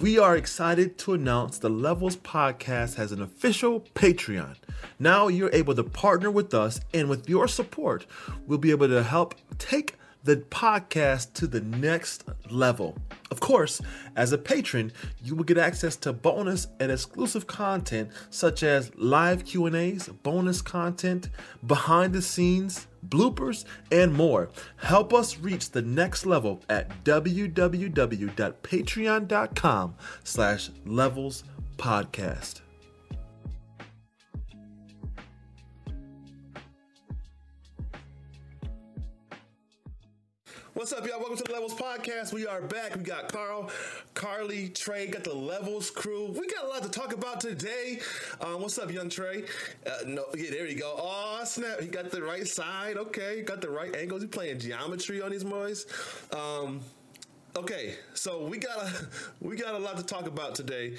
We are excited to announce the Levels Podcast has an official Patreon. Now you're able to partner with us, and with your support, we'll be able to help take the podcast to the next level. Of course, as a patron, you will get access to bonus and exclusive content such as live Q&As, bonus content, behind the scenes, bloopers, and more. Help us reach the next level at www.patreon.com/levelspodcast. What's up, y'all? Welcome to the Levels Podcast. We are back. We got Carl, Carly, Trey, got the Levels crew. We got a lot to talk about today. What's up, young Trey? Yeah, there you go. Oh, snap. He got the right side. Okay, got the right angles. He's playing geometry on these boys. Okay, so we got a lot to talk about today.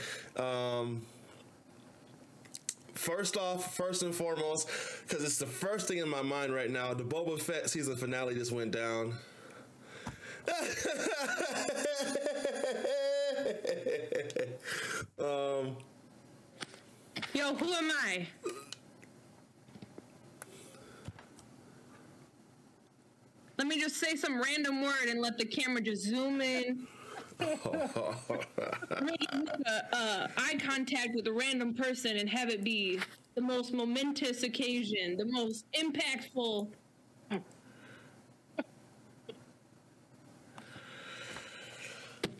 First and foremost, because it's the first thing in my mind right now, the Boba Fett season finale just went down. Yo, who am I? Let me just say some random word and let the camera just zoom in. Eye contact with a random person and have it be the most momentous occasion, the most impactful.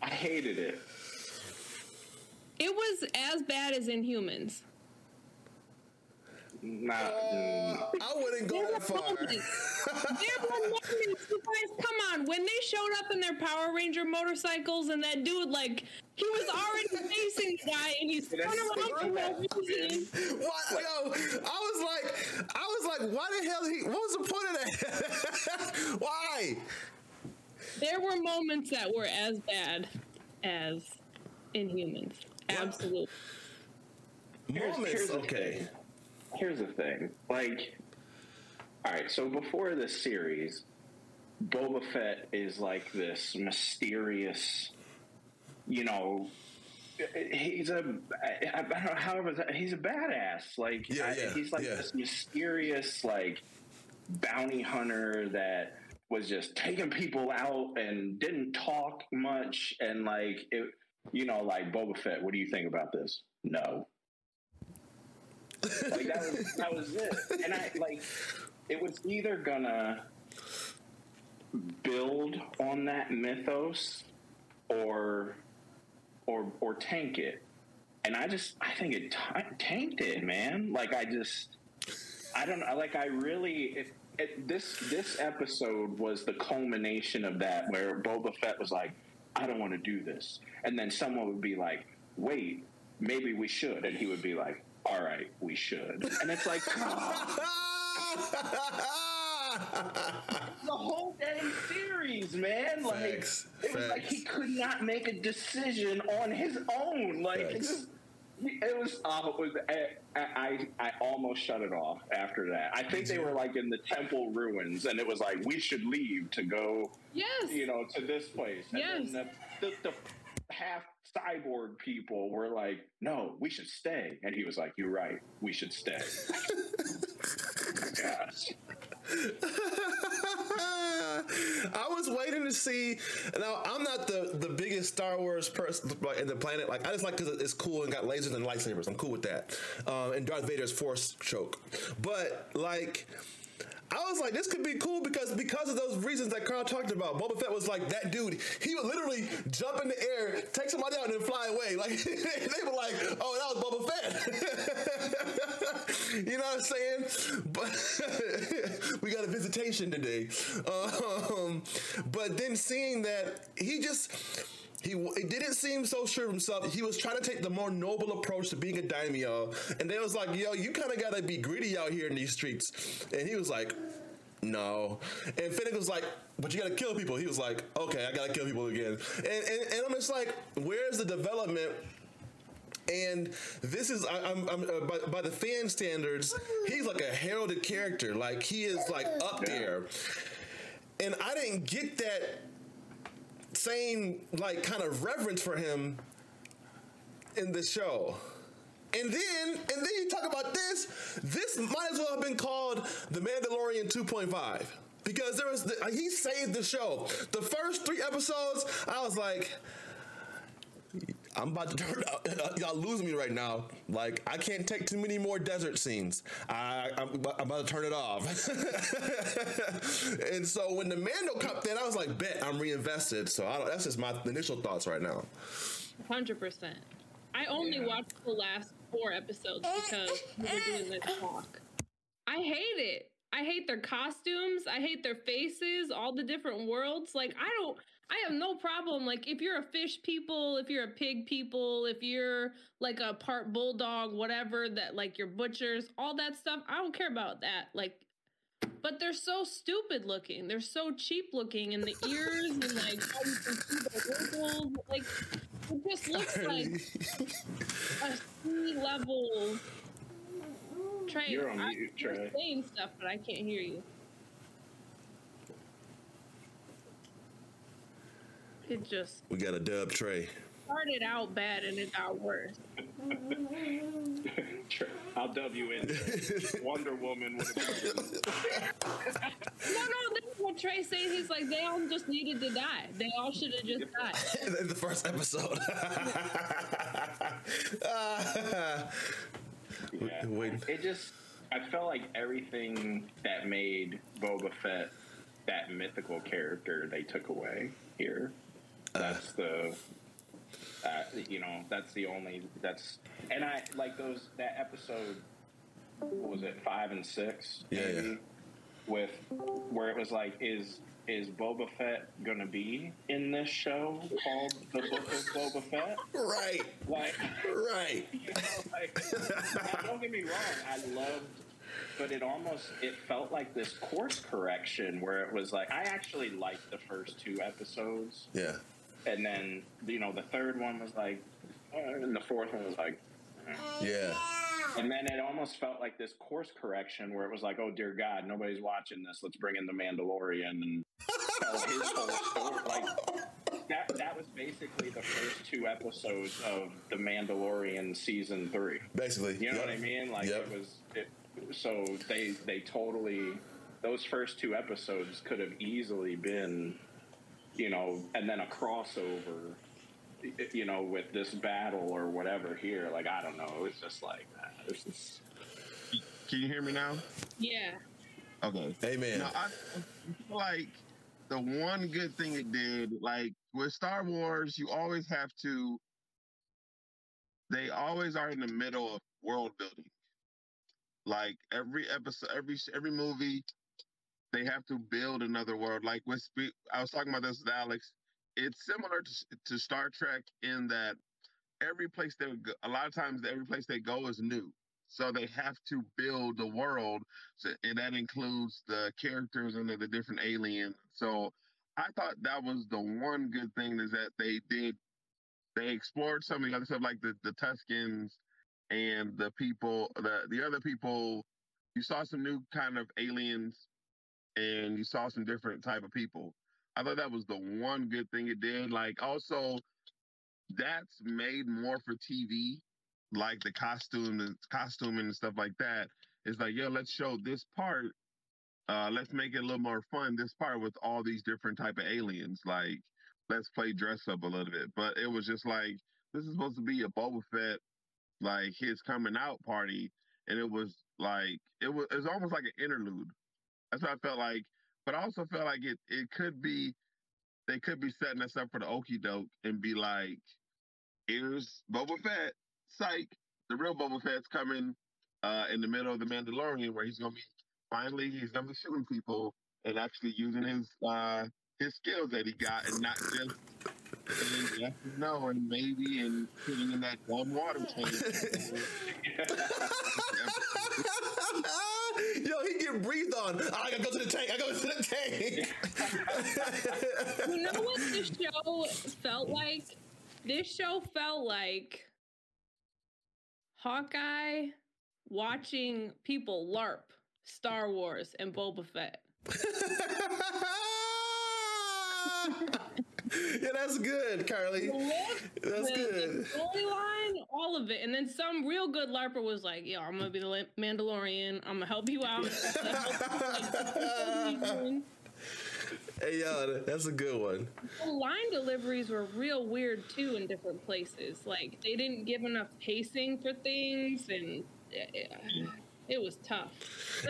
I hated it. It was as bad as Inhumans. I wouldn't go that far. There were moments, you guys, come on. When they showed up in their Power Ranger motorcycles and that dude, like, he was already facing the guy and he's running around for no reason. I was like, why the hell what was the point of that? Why? There were moments that were as bad as Inhumans. Absolutely. Moments, okay. Here's the thing. Like, all right, so before this series, Boba Fett is like this mysterious, you know, he's a badass. Like, yeah, he's like this mysterious, like, bounty hunter that was just taking people out and didn't talk much. And like, it, you know, like, Boba Fett, what do you think about this? No. Like, that was it. And I, like, it was either gonna build on that mythos or tank it. And I think it tanked it, man. Like, this episode was the culmination of that, where Boba Fett was like, I don't want to do this. And then someone would be like, wait, maybe we should. And he would be like, all right, we should. And it's like, the whole dang series, man. Like, facts. It was like he could not make a decision on his own. Like, I almost shut it off after that. I think they were like in the temple ruins, and it was like, we should leave to go, you know, to this place. And then the half cyborg people were like, no, we should stay. And he was like, you're right, we should stay. Gosh. I was waiting to see. Now, I'm not the biggest Star Wars person in the planet. Like, I just like, because it's cool and got lasers and lightsabers. I'm cool with that. And Darth Vader's force choke. But like, I was like, this could be cool because of those reasons that Carl talked about. Boba Fett was like that dude. He would literally jump in the air, take somebody out, and then fly away. Like, they were like, oh, that was Boba Fett. You know what I'm saying? But we got a visitation today. But then seeing that he just... It didn't seem so sure of himself. He was trying to take the more noble approach to being a daimyo. And they was like, yo, you kind of got to be greedy out here in these streets. And he was like, no. And Finnick was like, but you got to kill people. He was like, okay, I got to kill people again. And I'm just like, where's the development? And this is, by the fan standards, he's like a heralded character. Like, he is like up there. And I didn't get that same, like, kind of reverence for him in the show. And then you talk about this. This might as well have been called The Mandalorian 2.5. Because there was he saved the show. The first 3 episodes, I was like, I'm about to turn out. Y'all lose me right now. Like, I can't take too many more desert scenes. I'm about to turn it off. And so when the Mando comes in, I was like, bet I'm reinvested. So that's just my initial thoughts right now. 100%. I only watched the last 4 episodes because we were doing this talk. I hate it. I hate their costumes. I hate their faces, all the different worlds. Like, I have no problem. Like, if you're a fish people, if you're a pig people, if you're like a part bulldog, whatever, that like you're butchers, all that stuff. I don't care about that. Like, but they're so stupid looking. They're so cheap looking. And the ears and like, how you can see the wiggles. Like, it just looks like a C-level... Train. You're on mute, Trey. You're saying stuff, but I can't hear you. It just... We got a dub, Trey. Started out bad, and it got worse. I'll dub you in. Wonder Woman. No, that's what Trey said. He's like, they all just needed to die. They all should have just died. In the first episode. Yeah. It just, I felt like everything that made Boba Fett that mythical character they took away here. That's and I like that episode, what was it, 5 and 6? Yeah. With where it was like, is Boba Fett going to be in this show called The Book of Boba Fett? Right. Right. You know, don't get me wrong. I loved, but it felt like this course correction where it was like, I actually liked the first 2 episodes. Yeah. And then, you know, the third one was like, and the fourth one was like, yeah. And then it almost felt like this course correction where it was like, oh, dear God, nobody's watching this. Let's bring in the Mandalorian and tell his whole story. Like, that was basically the first 2 episodes of The Mandalorian season 3. Basically. You know what I mean? Like, so they totally, those first 2 episodes could have easily been, you know, and then a crossover, you know, with this battle or whatever here. Like, I don't know. It's just like, this is... Can you hear me now? Yeah. Okay. Amen. No, I feel like the one good thing it did, like with Star Wars, you always have to, they always are in the middle of world building. Like every episode, every movie, they have to build another world. Like I was talking about this with Alex. It's similar to Star Trek in that every place they go, a lot of times every place they go is new. So they have to build the world, and that includes the characters and the different aliens. So I thought that was the one good thing is that they did, they explored some of the other stuff like the Tuskens and the people, the other people. You saw some new kind of aliens and you saw some different type of people. I thought that was the one good thing it did. Like, also, that's made more for TV, like the costume and stuff like that. It's like, yo, let's show this part. Let's make it a little more fun, this part with all these different type of aliens. Like, let's play dress up a little bit. But it was just like, this is supposed to be a Boba Fett, like, his coming out party. And it was like, it was almost like an interlude. That's what I felt like. But I also felt like it could be, they could be setting us up for the okie doke and be like, here's Boba Fett, psych, the real Boba Fett's coming in the middle of The Mandalorian where he's going to be shooting people and actually using his skills that he got and not just and putting in that dumb water tank. Yo, he get breathed on. I gotta go to the tank. You know what this show felt like? This show felt like Hawkeye watching people LARP Star Wars and Boba Fett. Yeah, that's good, Carly. That's good. The storyline, all of it. And then some real good LARPer was like, yo, I'm going to be the Mandalorian. I'm going to help you out. Hey, yo, that's a good one. The line deliveries were real weird, too, in different places. Like, they didn't give enough pacing for things, and it was tough.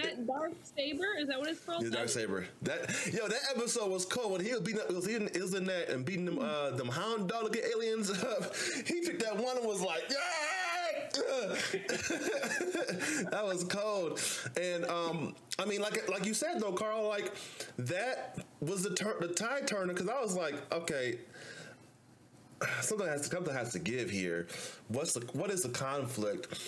That Dark Saber, is that what it's called? The Dark Saber. That episode was cool. When he was beating up, he was in that and beating them hound dog looking aliens up. He picked that one and was like, yeah! That was cold. And I mean, like you said though, Carl, like that was the tie turner, because I was like, okay, something has to give here. What is the conflict?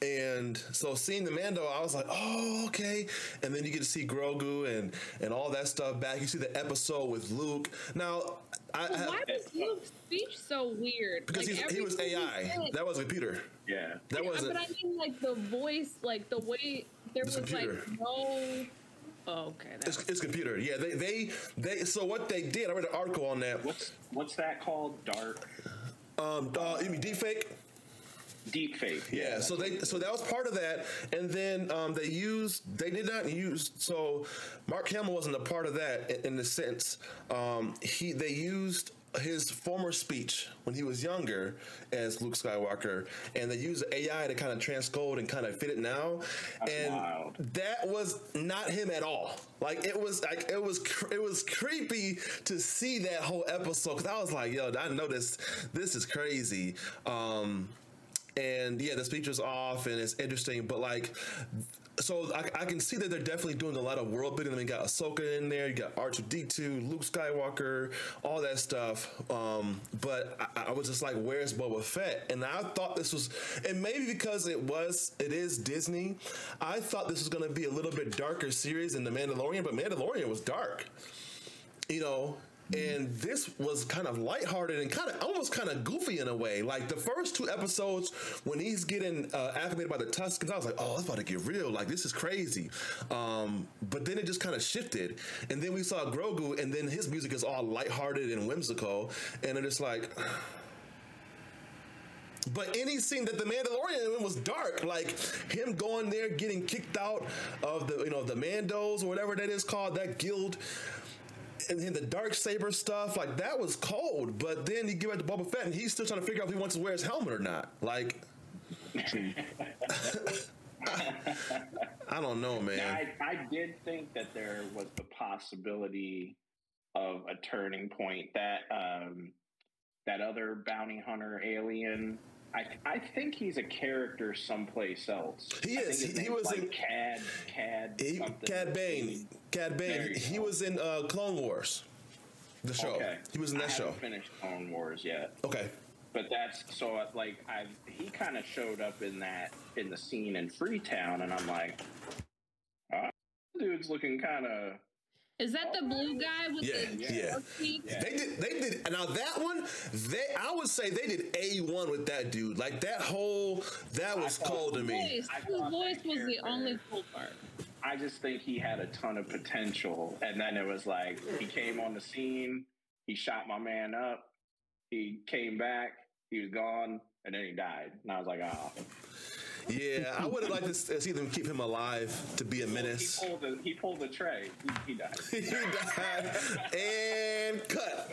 And so seeing the Mando, I was like, oh, okay. And then you get to see Grogu and all that stuff back. You see the episode with Luke. Now, why was Luke's speech so weird? Because like he was AI. That was a computer. Yeah. That wasn't. But I mean, like, the voice, like, the way there was, computer. Like, no... Oh, okay. It's computer. Yeah, they. So what they did, I read an article on that. What's that called? Dark? You mean deepfake? Deepfake. Yeah. So that was part of that, and then they did not use. So Mark Hamill wasn't a part of that in a sense. They used his former speech when he was younger as Luke Skywalker, and they used AI to kind of transcode and kind of fit it now. That's and wild. That was not him at all. Like it was creepy to see that whole episode, because I was like, yo, I know this is crazy. And yeah, the speech was off, and it's interesting. But like, so I can see that they're definitely doing a lot of world building. I mean, you got Ahsoka in there, you got R2-D2, Luke Skywalker, all that stuff. But I was just like, where's Boba Fett? And I thought this was, and maybe because it is Disney, I thought this was going to be a little bit darker series than The Mandalorian. But Mandalorian was dark, you know. And this was kind of lighthearted and almost goofy in a way. Like the first two episodes, when he's getting acclimated by the Tuskens, I was like, oh, it's about to get real. Like, this is crazy. But then it just kind of shifted. And then we saw Grogu, and then his music is all lighthearted and whimsical. And I'm just like... But any scene that the Mandalorian was dark, like him going there, getting kicked out of the Mandos or whatever that is called, that guild... And then the dark saber stuff, like that was cold. But then you give it to Boba Fett, and he's still trying to figure out if he wants to wear his helmet or not. Like, I don't know, man. Now, I did think that there was the possibility of a turning point. That that other bounty hunter alien. I think he's a character someplace else. He is. He was like in Cad Bane. He was in Clone Wars, the show. Okay. He was in that show. I haven't finished Clone Wars yet. Okay, but that's so. Like he kind of showed up in the scene in Freetown, and I'm like, oh, dude's looking kind of. Is that the blue guy with the teeth? Yeah. They did. Now that one, I would say they did A1 with that dude. Like that was cool to me. His voice was the only cool part. I just think he had a ton of potential. And then it was like, he came on the scene, he shot my man up, he came back, he was gone, and then he died. And I was like, yeah, I would have liked to see them keep him alive to be a menace. He pulled the tray. He died. He died. And cut.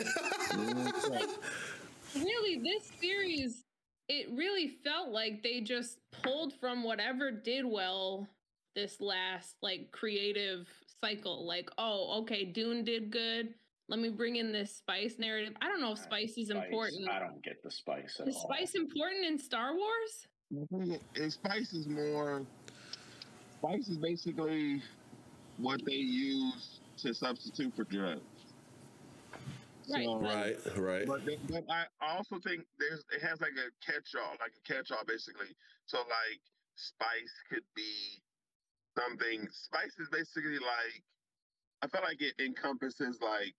Really, this series, it really felt like they just pulled from whatever did well this last, like, creative cycle. Like, oh, okay, Dune did good. Let me bring in this spice narrative. I don't know if spice is important. I don't get the spice at all. Is spice important in Star Wars? Spice is basically what they use to substitute for drugs. Right. But I also think it has like a catch-all basically. So like spice could be something. Spice is basically like, I feel like it encompasses like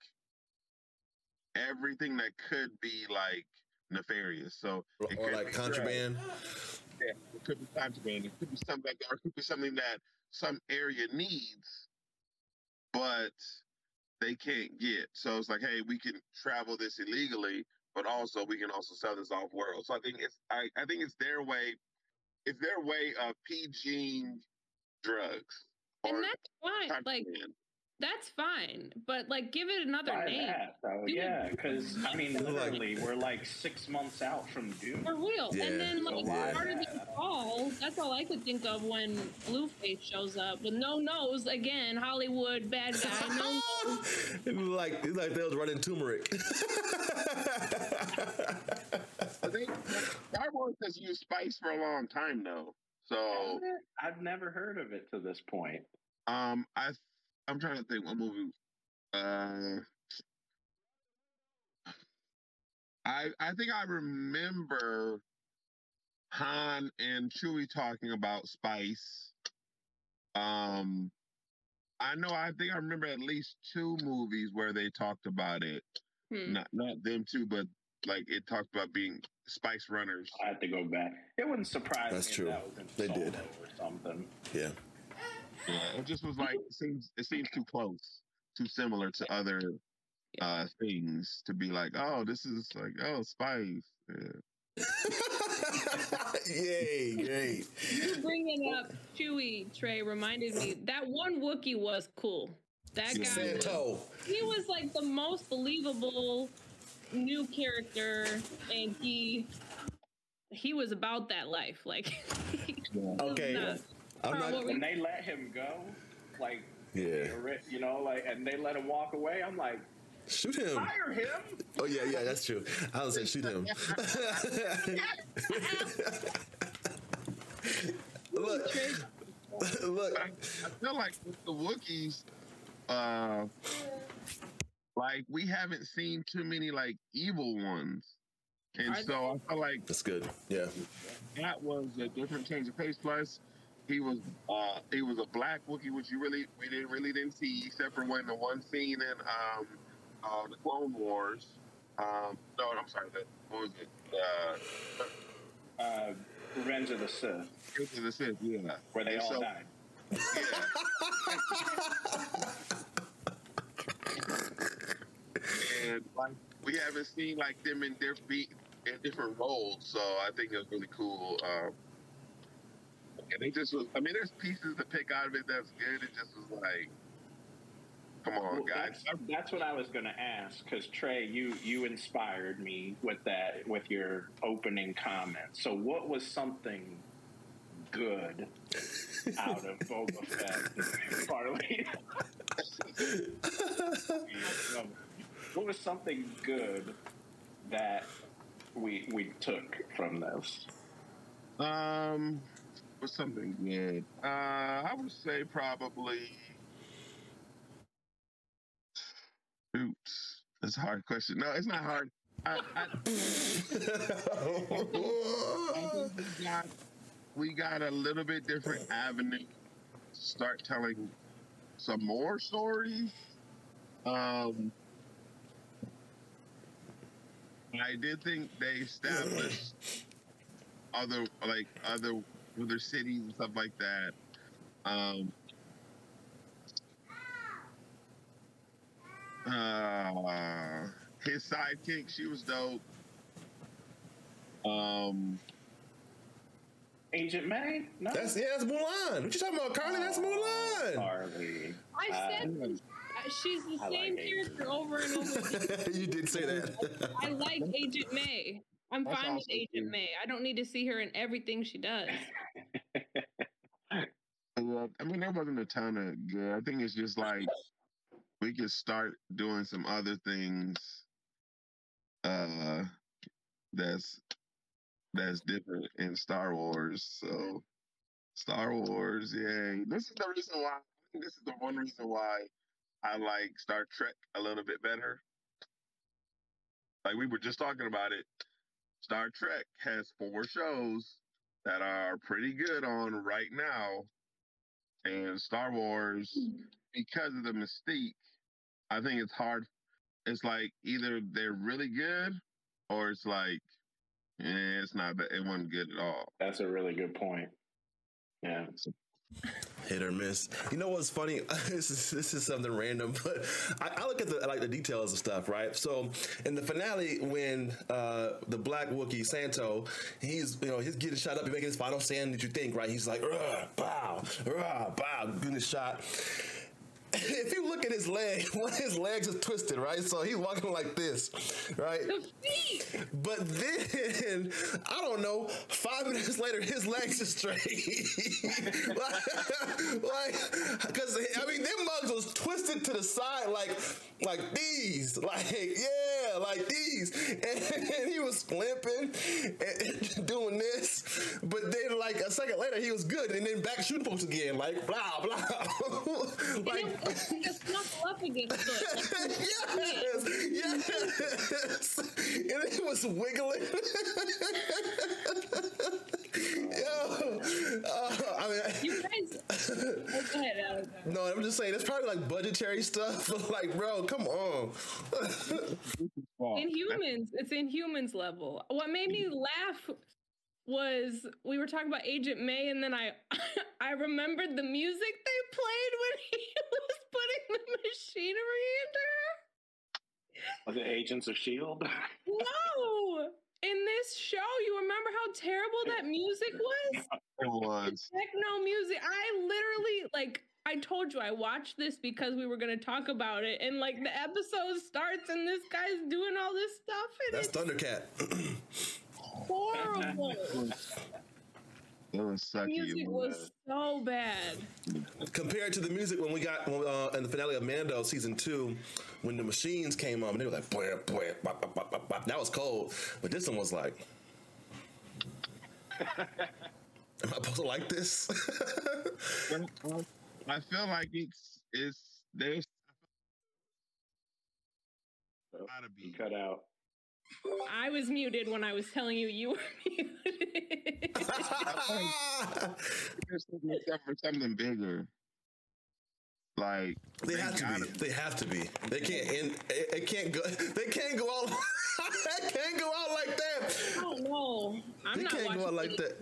everything that could be like nefarious. So it or like contraband. Yeah, it could be contraband. It could be something like that, or it could be something that some area needs, but they can't get. So it's like, hey, we can travel this illegally, but also we can also sell this off world. So I think it's their way. It's their way of PGing drugs. And that's fine. Like, that's fine. But, like, give it another name. That, though. Yeah, because, I mean, literally, we're, like, 6 months out from Dune. For real. Yeah. And then, like, part of the fall, that's all I could think of when Blueface shows up. With no nose, again, Hollywood, bad guy, no nose. Like they was running turmeric. I think Star Wars has used spice for a long time, though. So I've never heard of it to this point. I'm trying to think what movie. I think I remember Han and Chewie talking about spice. I think I remember at least two movies where they talked about it. Not them two, but like it talked about being spice runners. I have to go back. It wouldn't surprise me. That's true. If that was they did or something. Yeah. Yeah, it just was like it seems too close, too similar to other things to be like, oh, this is like, oh, spice. Yeah. Yay! You bringing up Chewie, Trey, reminded me that one Wookiee was cool. That guy, he was like the most believable new character, and he was about that life. Like, okay. When they let him go, like, you know, like, and they let him walk away, I'm like, shoot him. Fire him. Oh, yeah, that's true. I was like, shoot him. Look. I feel like with the Wookiees, like, we haven't seen too many, like, evil ones. And so I feel like that's good. Yeah. That was a different change of pace. Plus, He was a black Wookiee, which we didn't see except for when the one scene in the Clone Wars. Revenge of the Sith. Revenge of the Sith, yeah, where they all died. Yeah. And like we haven't seen like them in different roles, so I think it was really cool. And they just was, I mean, there's pieces to pick out of it that's good. It just was like, come on, guys. That's what I was going to ask, because Trey, you inspired me with that, with your opening comments. So what was something good out of Boba Fett? Barley? What was something good that we took from this? Was something good. I would say probably. Oops, that's a hard question. No, it's not hard. I think we got a little bit different avenue to start telling some more stories. I did think they established other cities and stuff like that. His sidekick, she was dope. Agent May? No. That's Mulan. What you talking about, Carly? That's Mulan. Carly. I said she's the same character over and over. You did say that. I like Agent May. I'm fine with Agent May. I don't need to see her in everything she does. I mean, there wasn't a ton of good. I think it's just like we could start doing some other things that's different in Star Wars. So Star Wars, yay. This is the one reason why I like Star Trek a little bit better. Like we were just talking about it. Star Trek has 4 shows that are pretty good on right now. And Star Wars, because of the mystique, I think it's hard. It's like either they're really good or it's like, it wasn't good at all. That's a really good point. Yeah. Hit or miss. You know what's funny? This is something random, but I look at the details of stuff, right? So in the finale, when the black Wookiee Santo, he's getting shot up, he's making his final stand that you think, right? He's like, rah, bow, getting shot. If you look at his leg, one of his legs is twisted, right? So he's walking like this, right? But then, I don't know, 5 minutes later, his legs are straight. Because, them mugs was twisted to the side like these. Like these. And he was limping and doing this. But then, like, a second later, he was good. And then back shooting folks again. Like, blah, blah. Just knuckle up against it. Like, yes. And it was wiggling. You guys. Go ahead, Alex. No, I'm just saying, it's probably like budgetary stuff. But like, bro, come on. Inhumans. It's Inhumans level. What made me laugh was we were talking about Agent May, and then I remembered the music they played when he was putting the machinery into her. Was it Agents of S.H.I.E.L.D.? No! In this show, you remember how terrible that music was? It was. Techno music. I literally, I told you I watched this because we were going to talk about it, and the episode starts and this guy's doing all this stuff. That's Thundercat. Horrible. It was sucky. Music was so bad compared to the music when we got in the finale of Mando season 2, when the machines came up and they were like, boy, bop, bop, bop, bop, bop. That was cold. But this one was like, am I supposed to like this? I feel like it's there's gotta be cut out. I was muted when I was telling you were muted. For something bigger. They have to be. They can't end. It can't go. They can't go out. They can't go out like that. I don't know. They can't go out like that.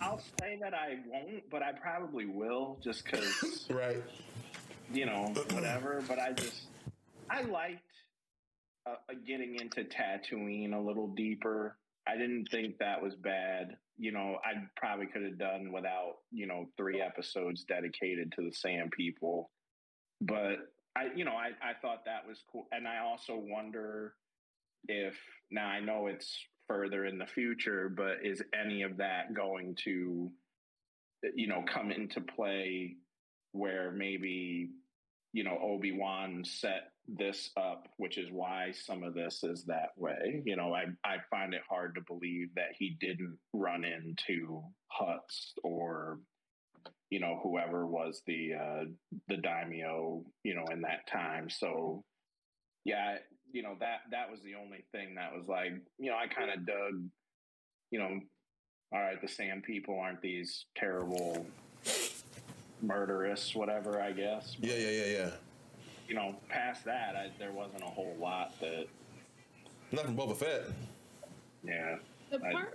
I'll say that I won't, but I probably will, just because. Right. Whatever, but I liked getting into Tatooine a little deeper. I didn't think that was bad. I probably could have done without, 3 episodes dedicated to the Sand People. But I thought that was cool. And I also wonder if, now I know it's further in the future, but is any of that going to, come into play where maybe, Obi-Wan set this up, which is why some of this is that way. I find it hard to believe that he didn't run into Hutts or, whoever was the daimyo, in that time. So, yeah, that was the only thing that was like, I kind of dug, all right, the Sand People aren't these terrible murderous, whatever, I guess. But, yeah. Past that, there wasn't a whole lot that... Not from Boba Fett. Yeah. The part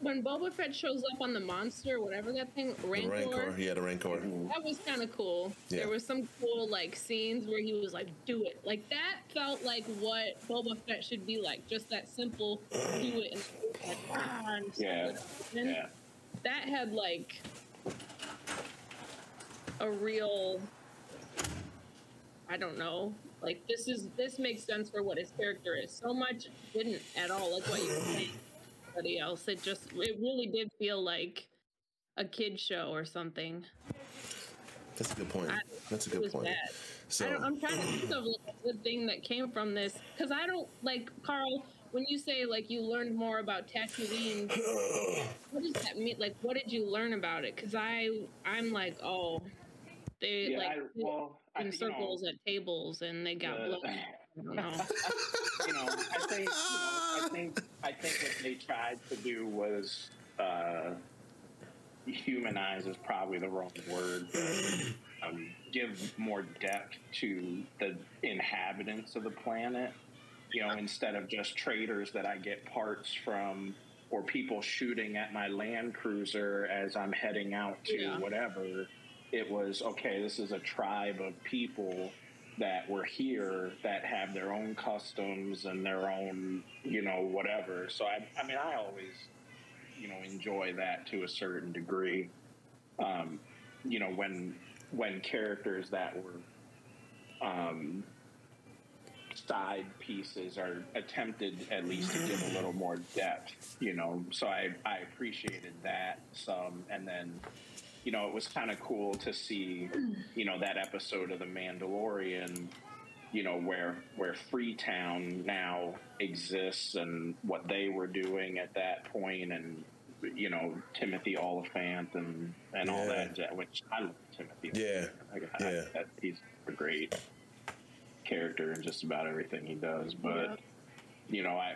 when Boba Fett shows up on the monster, whatever that thing, Rancor. Yeah, the Rancor. That was kind of cool. Yeah. There was some cool, scenes where he was like, do it. That felt like what Boba Fett should be like. Just that simple, do it. And yeah. That had, a real, I don't know, this makes sense for what his character is. So much didn't at all, what you were saying. Somebody else, it really did feel like a kid's show or something. That's a good point. That's a good point. Bad. So I'm trying to think of the thing that came from this, because I don't, Carl, when you say, you learned more about Tatooine, what does that mean? What did you learn about it? Because I'm like, oh... They in circles at tables and they got blown. I think what they tried to do was humanize is probably the wrong word. But, give more depth to the inhabitants of the planet. Instead of just traders that I get parts from. or people shooting at my Land Cruiser as I'm heading out to whatever. It was, okay, this is a tribe of people that were here that have their own customs and their own, you know, whatever. So, I mean, I always, you know, enjoy that to a certain degree. You know, when characters that were side pieces are attempted at least to give a little more depth, you know. So I appreciated that some. And then, you know, it was kind of cool to see, you know, that episode of The Mandalorian, you know, where Freetown now exists and what they were doing at that point, and, you know, Timothy Oliphant and all that, which I love Timothy. Yeah. He's a great character in just about everything he does. But, you know, I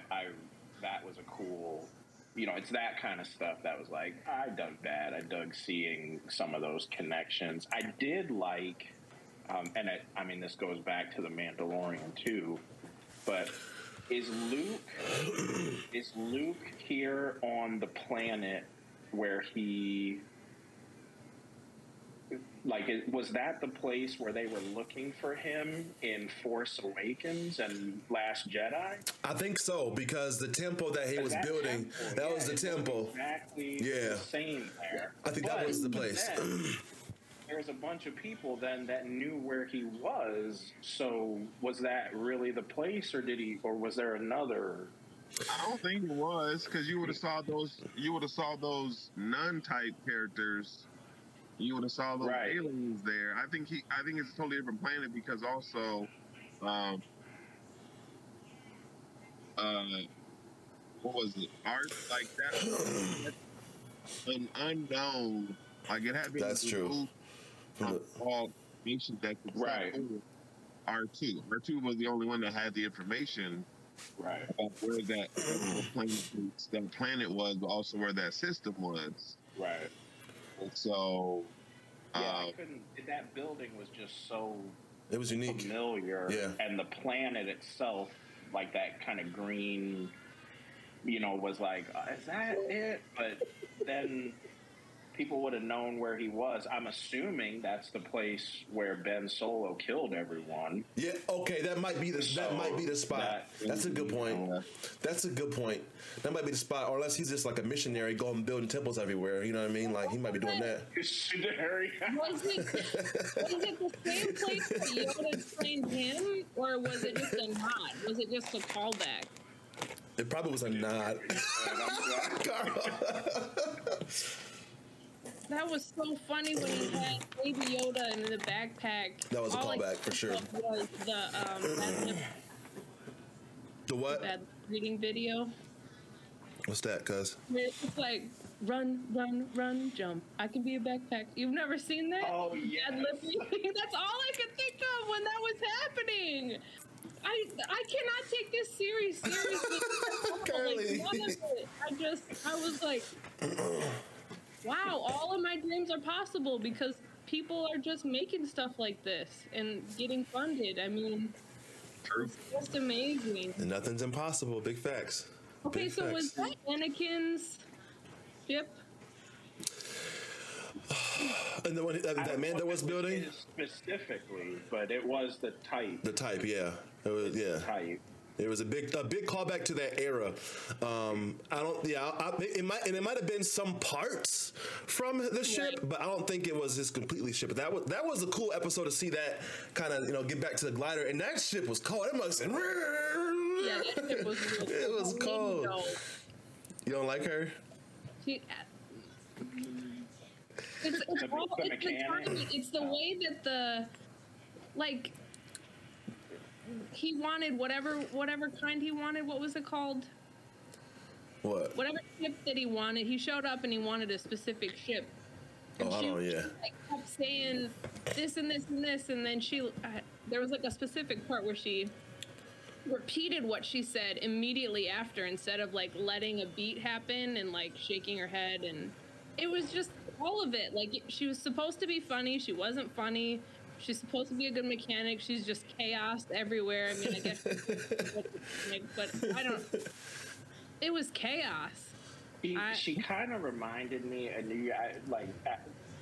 that was a cool, you know, it's that kind of stuff that was like, I dug that. I dug seeing some of those connections. I did like, and I mean, this goes back to The Mandalorian too, but is Luke here on the planet where he, like, was that the place where they were looking for him in Force Awakens and Last Jedi? I think so, because the temple that he was building, that was the temple. Exactly the same there. I think that was the place. There's a bunch of people then that knew where he was. So was that really the place, or did he, or was there another? I don't think it was, because you would have saw those nun type characters. You would have saw those aliens there. I think it's a totally different planet, because also, what was it? Art like that, an unknown. Like, it had been. That's true. All nations that could stop R2. R2 was the only one that had the information about where that planet was, but also where that system was. Right. And so, I couldn't. That building was just so. It was unique, familiar, and the planet itself, like that kind of green, you know, was like, is that it? But then people would have known where he was. I'm assuming that's the place where Ben Solo killed everyone. Yeah, okay, that might be the spot. That's a good point. That might be the spot, or unless he's just like a missionary going building temples everywhere. You know what I mean? Like, he might be doing that. Missionary. Was it the same place that Yoda trained him, or was it just a nod? Was it just a callback? It probably was a nod. Carl. That was so funny when he had Baby Yoda in the backpack. That was all a callback for sure. Was the what? That reading video. What's that, cuz? It's like, run, run, run, jump. I can be a backpack. You've never seen that? Oh, yeah. That's all I could think of when that was happening. I cannot take this series seriously. Curly. Like, none of it. I was like... Wow, all of my dreams are possible because people are just making stuff like this and getting funded. I mean, it's just amazing. And nothing's impossible. Big facts. Okay, so was that Anakin's ship? And the one that Mando was building? Specifically, but it was the type. The type, yeah. It was, yeah. The type. There was a big callback to that era. It might have been some parts from the ship, but I don't think it was just completely ship. But that was a cool episode to see that kind of, you know, get back to the glider, and that ship was cold. It must have been, that ship was cold. It was cold. You don't like her? It's the timing. It's the way that he wanted whatever kind he wanted. What was it called? What? Whatever ship that he wanted. He showed up and he wanted a specific ship. And she kept saying this and this and this, and then she there was like a specific part where she repeated what she said immediately after, instead of like letting a beat happen and like shaking her head, and it was just all of it. Like, she was supposed to be funny, she wasn't funny. She's supposed to be a good mechanic. She's just chaos everywhere. I mean, I guess, but I don't. It was chaos. She kind of reminded me, and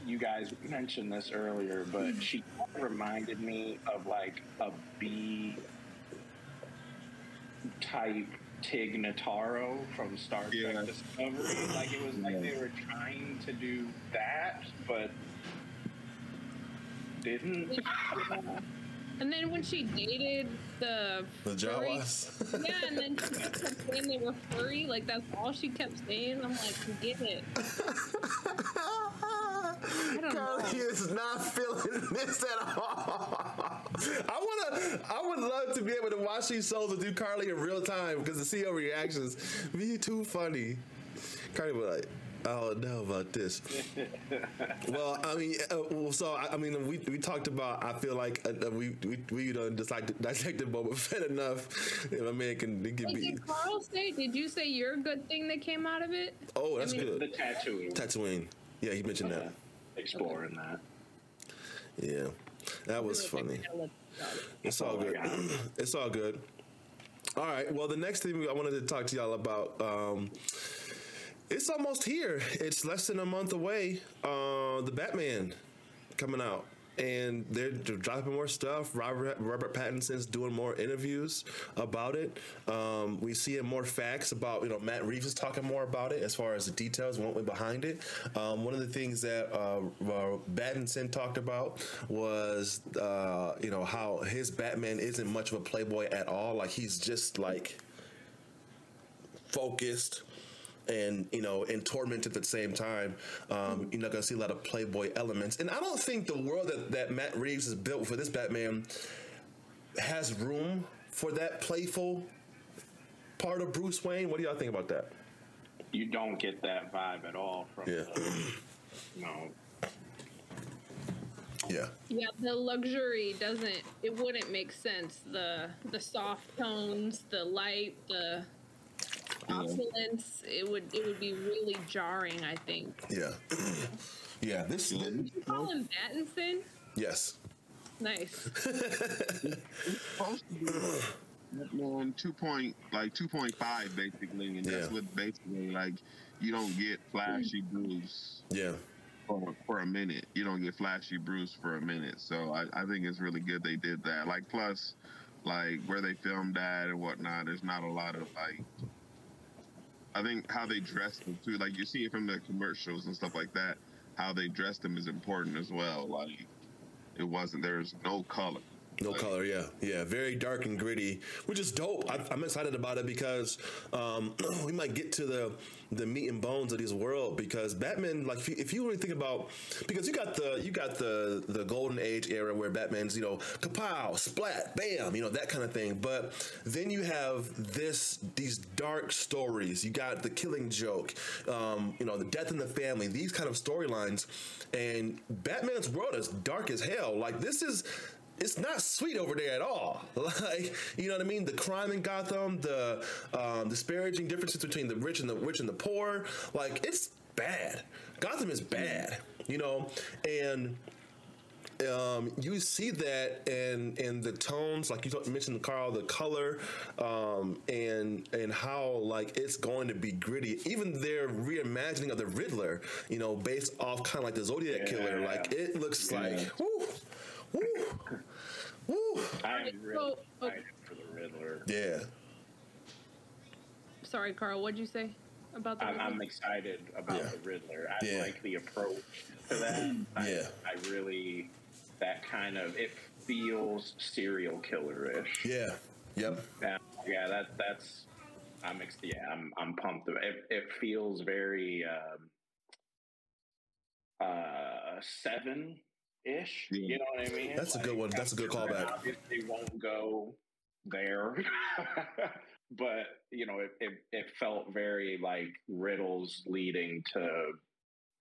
you guys mentioned this earlier, but she reminded me of like a B type Tig Notaro from Star Trek Discovery. Like it was like they were trying to do that, but didn't. And then when she dated the Jawas, yeah, and then she kept saying they were furry. Like that's all she kept saying. I'm like, forget it. Carly is not feeling this at all. I would love to be able to watch these shows and do Carly in real time because to see her reactions be too funny. Carly would like, I don't know about this. Well, I mean, we talked about. I feel like we don't dissected Boba Fett enough. If a man can be. Did Carl say? Did you say your good thing that came out of it? Oh, that's good. The Tatooine. Yeah, he mentioned that. Exploring that. Yeah, that was funny. It's all good. It's all good. All right. Well, the next thing I wanted to talk to y'all about. It's almost here. It's less than a month away. The Batman coming out, and they're dropping more stuff. Robert Pattinson's doing more interviews about it. We see more facts about, Matt Reeves is talking more about it as far as the details what went behind it. One of the things that Pattinson talked about was how his Batman isn't much of a playboy at all. Like he's just like focused. And and tormented at the same time. You're not gonna see a lot of playboy elements, and I don't think the world that Matt Reeves has built for this Batman has room for that playful part of Bruce Wayne. What do y'all think about that? You don't get that vibe at all from no. Yeah, the luxury it wouldn't make sense. The soft tones, the light, the opulence, it would be really jarring, I think. Yeah. Did you call him Pattinson? Yes. Nice. It's supposed to be Batman 2.5 basically, and that's what basically like you don't get flashy Bruce. Yeah. For a minute, you don't get flashy Bruce for a minute. So I think it's really good they did that. Like plus, like where they filmed that and whatnot. There's not a lot of like. I think how they dressed them too, like you see it from the commercials and stuff like that. How they dressed them is important as well. Like it wasn't there's no color. No color, yeah, very dark and gritty, which is dope. I'm excited about it because we might get to the meat and bones of this world. Because Batman, like, if you really think about, because you got the golden age era where Batman's kapow, splat, bam, that kind of thing. But then you have these dark stories. You got the Killing Joke, the death in the family, these kind of storylines, and Batman's world is dark as hell. Like this is. It's not sweet over there at all. Like, you know what I mean? The crime in Gotham, the disparaging differences between the rich and the poor. Like, it's bad. Gotham is bad, and you see that in the tones, like you mentioned, Carl, the color, and how like it's going to be gritty. Even their reimagining of the Riddler, based off kind of like the Zodiac killer. Like, it looks like. Woo, Woo! I'm really excited for the Riddler. Yeah. Sorry, Carl. What'd you say about the Riddler? I'm excited about the Riddler. I like the approach to that. I really that kind of it feels serial killer-ish. Yeah. Yep. That's. I'm pumped. It feels very Seven. Ish, you know what I mean? That's like, a good one. That's a good callback. Obviously, won't go there, but it felt very like riddles leading to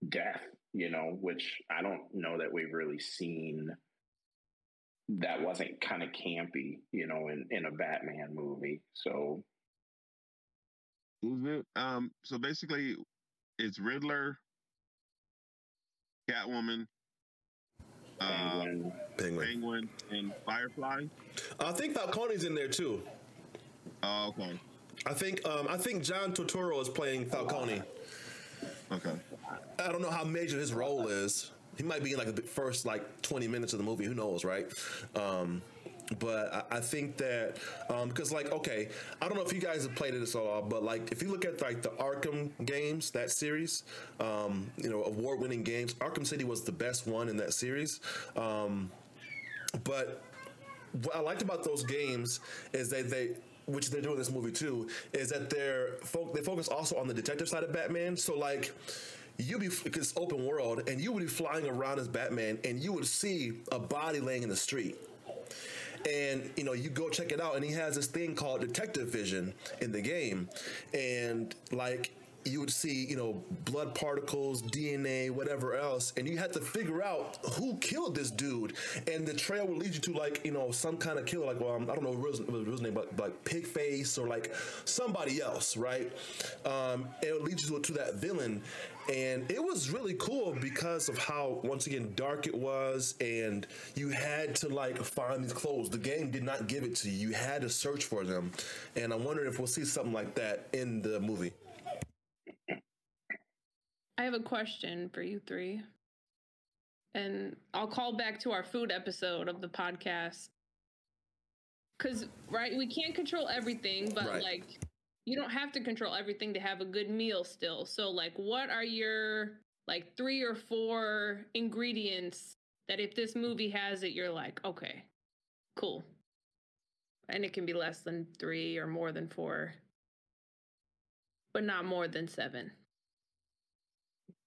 death. Which I don't know that we've really seen. That wasn't kind of campy, in a Batman movie. So, so basically, it's Riddler, Catwoman. Penguin and Firefly. I think Falcone's in there too. Oh, okay. I think John Turturro is playing Falcone. Okay. I don't know how major his role is. He might be in like the first like 20 minutes of the movie. Who knows, right? But I think that because like, okay, I don't know if you guys have played it at all, but like if you look at like the Arkham games, that series, you know, award-winning games, Arkham City was the best one in that series. But what I liked about those games is that they, which they do in this movie too, is that they focus also on the detective side of Batman. So like, it's open world, and you would be flying around as Batman, and you would see a body laying in the street. And, you know, you go check it out, and he has this thing called detective vision in the game. And, like, you would see, you know, blood particles, DNA, whatever else, and you had to figure out who killed this dude. And the trail would lead you to, like, you know, some kind of killer, like, well, I don't know his name, but like Pigface or like somebody else, right? It would lead you to that villain. And it was really cool because of how, once again, dark it was, and you had to like find these clothes. The game did not give it to you. You had to search for them. And I'm wondering if we'll see something like that in the movie. I have a question for you three, and I'll call back to our food episode of the podcast. Cause right, we can't control everything, but right. Like you don't have to control everything to have a good meal still. So like, what are your like 3 or 4 ingredients that if this movie has it, you're like, okay, cool. And it can be less than 3 or more than 4, but not more than 7.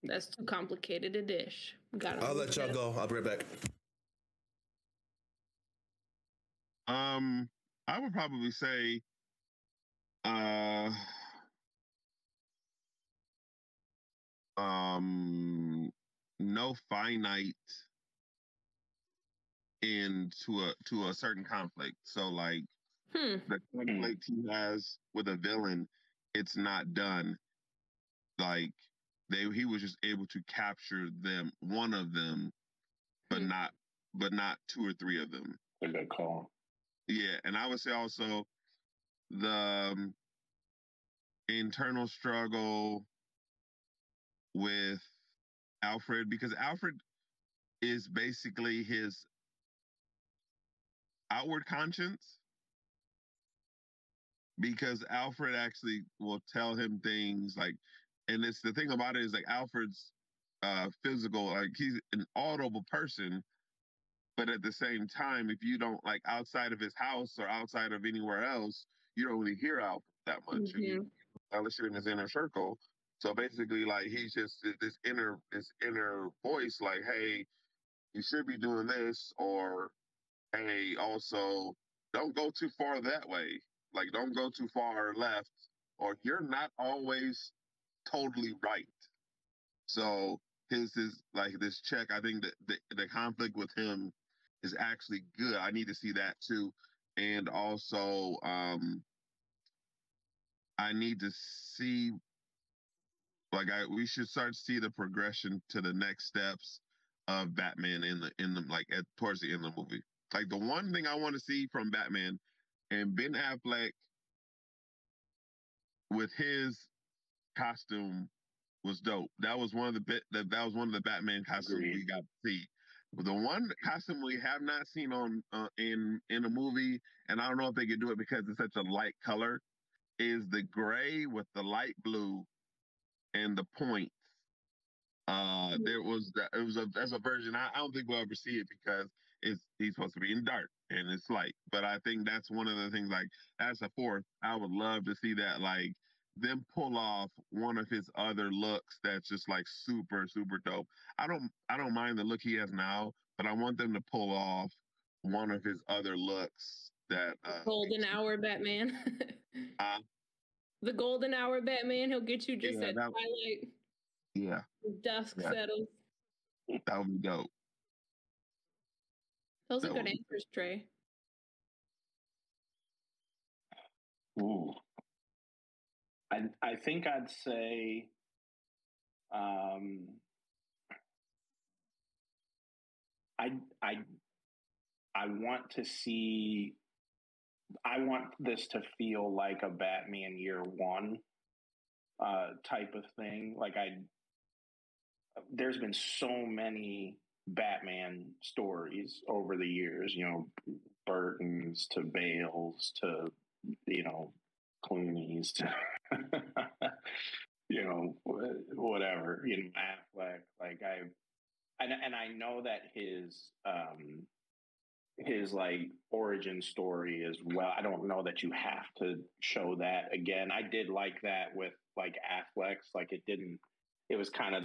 That's too complicated a dish. I'll let y'all go. I'll be right back. I would probably say, no finite end to a certain conflict. So like the conflict he has with a villain, it's not done. Like. He was just able to capture them, one of them, but not 2 or 3 of them. A good call. Yeah, and I would say also the internal struggle with Alfred, because Alfred is basically his outward conscience, because Alfred actually will tell him things like. And it's the thing about it is like Alfred's physical, like he's an audible person, but at the same time, if you don't like outside of his house or outside of anywhere else, you don't really hear Alfred that much unless you're in his inner circle. So basically, like he's just this inner voice, like, hey, you should be doing this, or hey, also don't go too far that way, like don't go too far left, or you're not always. Totally right. So his like this check. I think that the conflict with him is actually good. I need to see that too, and also I need to see like we should start to see the progression to the next steps of Batman in the like towards the end of the movie. Like the one thing I want to see from Batman and Ben Affleck with his. Costume was dope. That was one of the that was one of the Batman costumes we got to see. But the one costume we have not seen on in a movie, and I don't know if they could do it because it's such a light color, is the gray with the light blue and the points. That's a version I don't think we'll ever see it because he's supposed to be in dark and it's light. But I think that's one of the things like as a fourth, I would love to see that like. Then pull off one of his other looks that's just like super, super dope. I don't mind the look he has now, but I want them to pull off one of his other looks that Golden Hour Batman. The Golden Hour Batman, he'll get you just at twilight. Yeah. Dusk settles. That would be dope. Those are good answers, Trey. Ooh. I think I'd say I want to see I want this to feel like a Batman Year One type of thing. Like there's been so many Batman stories over the years, you know, Burton's to Bale's to, you know, Clooney's to, you know, whatever, you know, Affleck. Like and I know that his like origin story as well. I don't know that you have to show that again. I did like that with like Affleck's, like it was kind of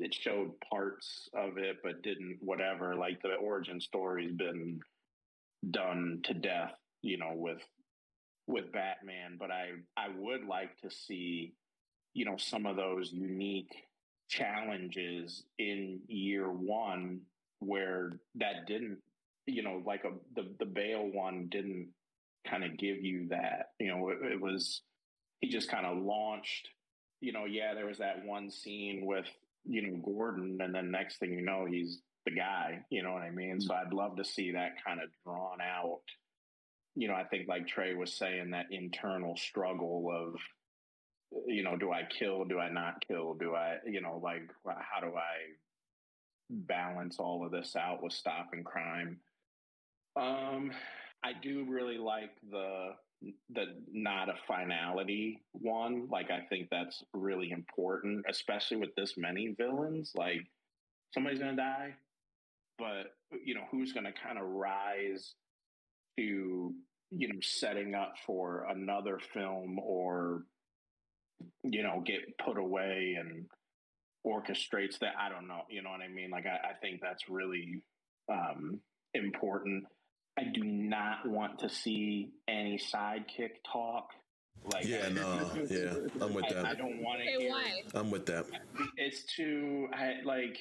it showed parts of it, but didn't whatever, like the origin story has been done to death, you know, with Batman. But I would like to see, you know, some of those unique challenges in year one where that didn't, you know, like the Bale one didn't kind of give you that, you know, it was, he just kind of launched, you know, yeah, there was that one scene with, you know, Gordon, and then next thing you know, he's the guy, you know what I mean? Mm-hmm. So I'd love to see that kind of drawn out. You know, I think like Trey was saying, that internal struggle of, you know, do I kill? Do I not kill? Do I, you know, like, how do I balance all of this out with stopping crime? I do really like the not a finality one. Like, I think that's really important, especially with this many villains. Like, somebody's going to die, but, you know, who's going to kind of rise to, you know, setting up for another film, or, you know, get put away and orchestrates that. I don't know. You know what I mean? Like, I think that's really important. I do not want to see any sidekick talk. Like, yeah, no, yeah, I'm with that. I don't want to. Hey, why? I'm with that. It's too, like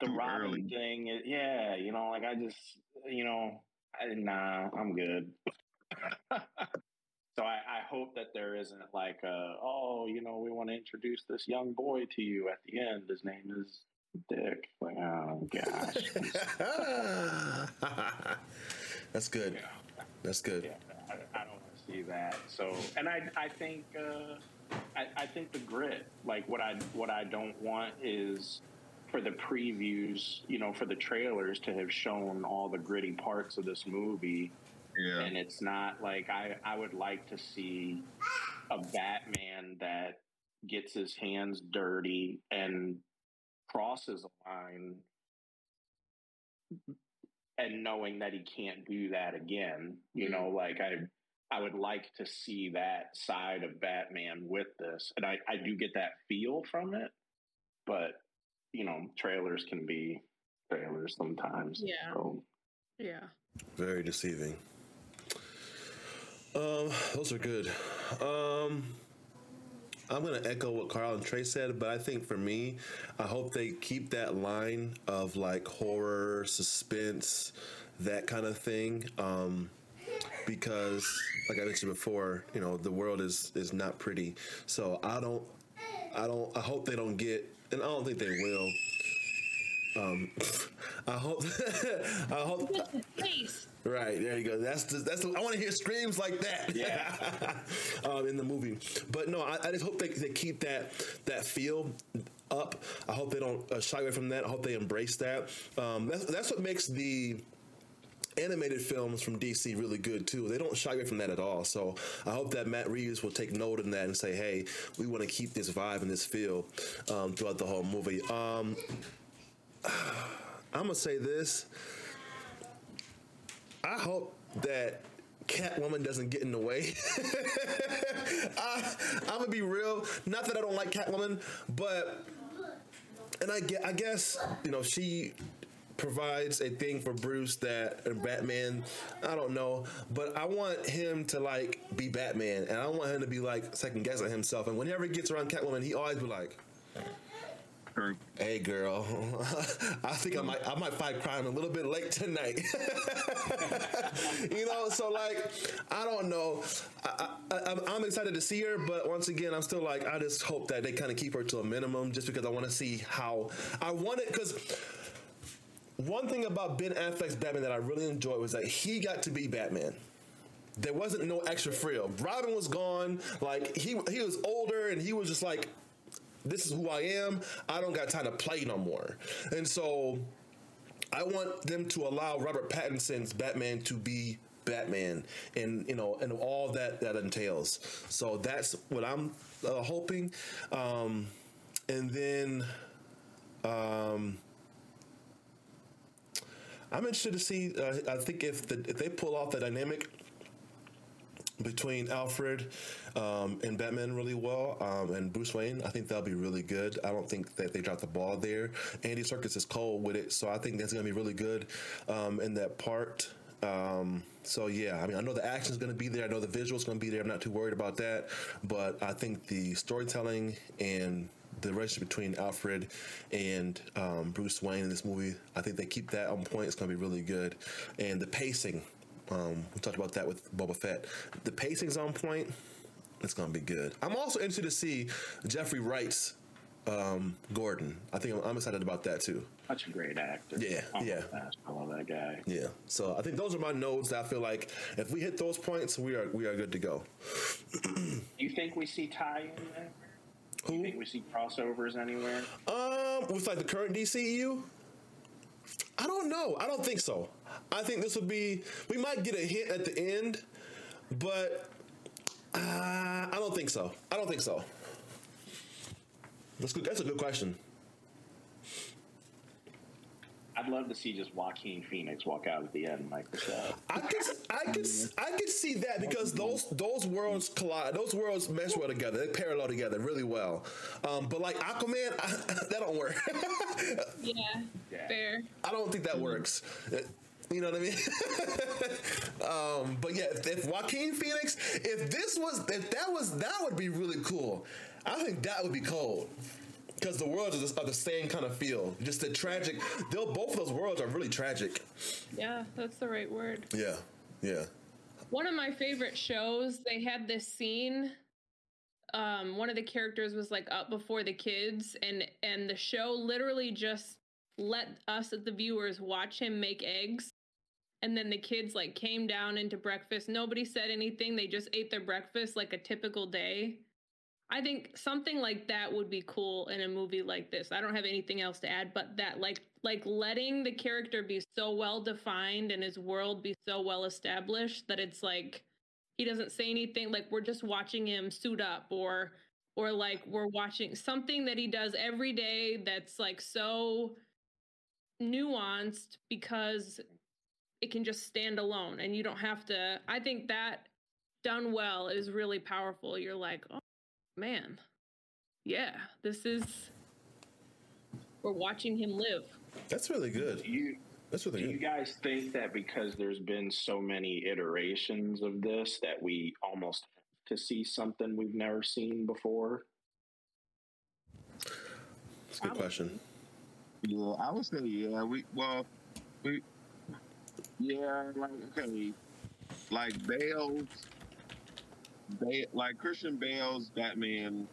the Robin thing. Yeah, you know, like I just, you know, nah, I'm good. So I hope that there isn't like you know, we want to introduce this young boy to you at the end. His name is Dick. Like, oh gosh. That's good. Yeah. That's good. Yeah, I don't want to see that. So, and I think I think the grit. Like, what I don't want is for the previews, you know, for the trailers to have shown all the gritty parts of this movie. Yeah. And it's not like I would like to see a Batman that gets his hands dirty and crosses a line, and knowing that he can't do that again. You know, like I would like to see that side of Batman with this. And I do get that feel from it, but, you know, trailers can be trailers sometimes. Yeah. So. Yeah. Very deceiving. Those are good. I'm going to echo what Carl and Trey said, but I think for me, I hope they keep that line of like horror, suspense, that kind of thing. Because like I mentioned before, you know, the world is not pretty. So I hope they don't get, and I don't think they will. I hope. Right, there you go. That's I want to hear screams like that. Yeah. In the movie. But no, I just hope they keep that feel up. I hope they don't shy away from that. I hope they embrace that. That's what makes the animated films from DC really good too. They don't shy away from that at all. So I hope that Matt Reeves will take note in that and say, hey, we want to keep this vibe and this feel throughout the whole movie. I'm going to say this. I hope that Catwoman doesn't get in the way. I'm going to be real. Not that I don't like Catwoman, but... And I guess, you know, she provides a thing for Bruce that, or Batman, I don't know, but I want him to, like, be Batman, and I don't want him to be, like, second-guessing himself. And whenever he gets around Catwoman, he always be like... Hey girl, I think I might fight crime a little bit late tonight. You know, so like, I don't know. I'm excited to see her, but once again, I'm still like, I just hope that they kind of keep her to a minimum, just because I want to see how I want it. Because one thing about Ben Affleck's Batman that I really enjoyed was that he got to be Batman. there wasn't no extra frill. Robin was gone. Like, he was older, and he was just like, this is who I am. I don't got time to play no more. And so I want them to allow Robert Pattinson's Batman to be Batman, and, you know, and all that entails. So that's what I'm hoping. And then I'm interested to see, I think if they pull off the dynamic between Alfred and Batman really well, and Bruce Wayne, I think that'll be really good. I don't think that they dropped the ball there. Andy Serkis is cold with it, so I think that's going to be really good in that part. So yeah, I mean, I know the action's going to be there. I know the visual's going to be there. I'm not too worried about that, but I think the storytelling and the relationship between Alfred and Bruce Wayne in this movie, I think they keep that on point. It's going to be really good. And the pacing, we talked about that with Boba Fett. The pacing's on point. It's going to be good. I'm also interested to see Jeffrey Wright's Gordon. I think I'm excited about that too. Such a great actor. Yeah, I love that guy. Yeah. So I think those are my notes that I feel like if we hit those points, we are good to go. You think we see tie-in there? Who? You think we see crossovers anywhere? With like the current DCU? I don't know. I don't think so. I think this would be, we might get a hint at the end, but I don't think so. That's a good question. I'd love to see just Joaquin Phoenix walk out at the end like this. I could see that because those worlds collide. Those worlds mesh well together. They parallel together really well. But like Aquaman, that don't work. Yeah, fair. I don't think that works. You know what I mean? But yeah, if Joaquin Phoenix, that would be really cool. I think that would be cold. Because the worlds are the same kind of feel. Just the tragic. Both of those worlds are really tragic. Yeah, that's the right word. Yeah. One of my favorite shows, they had this scene. One of the characters was like up before the kids. And the show literally just let us, the viewers, watch him make eggs. And then the kids like came down into breakfast. Nobody said anything. They just ate their breakfast like a typical day. I think something like that would be cool in a movie like this. I don't have anything else to add, but that like letting the character be so well defined and his world be so well established that it's like he doesn't say anything. Like we're just watching him suit up or like we're watching something that he does every day that's like so nuanced because it can just stand alone and you don't have to. I think that done well is really powerful. You're like, oh. Man, yeah, we're watching him live. That's really good. Do you guys think that because there's been so many iterations of this that we almost have to see something we've never seen before? That's a good question. Yeah, I would say, yeah, like Bale's. Like Christian Bale's Batman,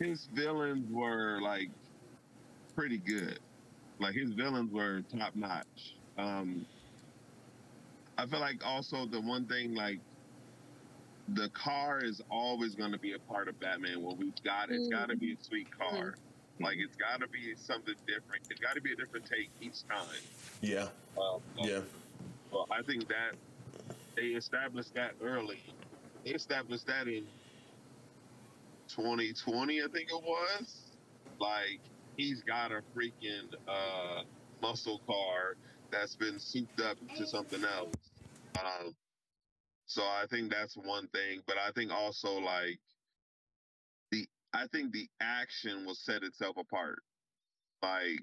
his villains were like pretty good. Like his villains were top notch. I feel like also the one thing, like the car is always going to be a part of Batman. Well, it's got to be a sweet car. Like it's got to be something different. It's got to be a different take each time. Yeah. Well, I think that. They established that early. They established that in 2020, I think it was. Like, he's got a freaking muscle car that's been souped up to something else. So I think that's one thing. But I think also, like, I think the action will set itself apart. Like,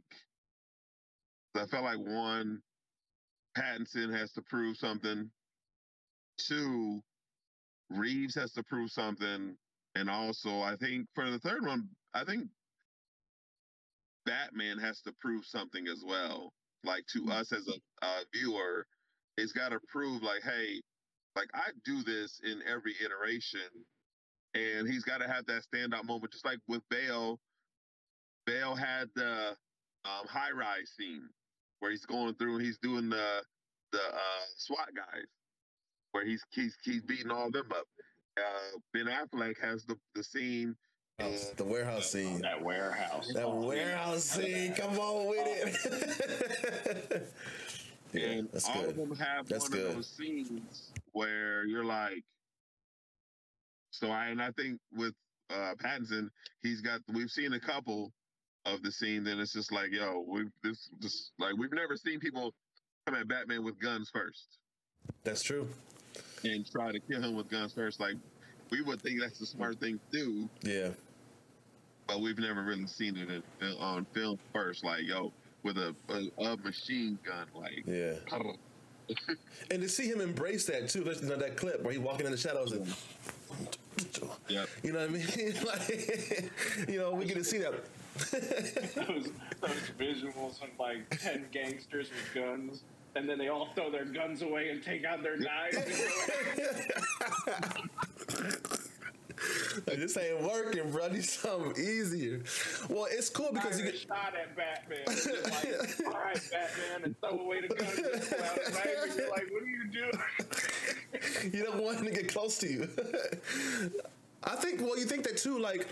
I felt like, one, Pattinson has to prove something. Two, Reeves has to prove something. And also, I think for the third one, I think Batman has to prove something as well. Like, to us as a viewer, it's got to prove, like, hey, like, I do this in every iteration. And he's got to have that standout moment. Just like with Bale, Bale had the high-rise scene where he's going through and he's doing the SWAT guys. where he's beating all them up. Ben Affleck has the scene. The warehouse scene. That warehouse. That warehouse scene. Come on with it. Yeah, and all good. Of them have that's one good. Of those scenes where you're like, so I think with Pattinson, we've seen a couple of the scene, then it's just like, yo, we've never seen people come at Batman with guns first. That's true. And try to kill him with guns first. Like, we would think that's the smart thing to do. Yeah. But we've never really seen it on film first. Like, yo, with a machine gun. Like, yeah. And to see him embrace that, too. There's that clip where he's walking in the shadows and... Yep. You know what I mean? Like, you know, we get to see that. those visuals of like 10 gangsters with guns, and then they all throw their guns away and take out their knives. Like, this ain't working, bro. Need something easier. Well, it's cool because you get shot at Batman. Like, all right, Batman, and throw away the gun. And you're like, what are you doing? You don't want him to get close to you. I think. Well, you think that too. Like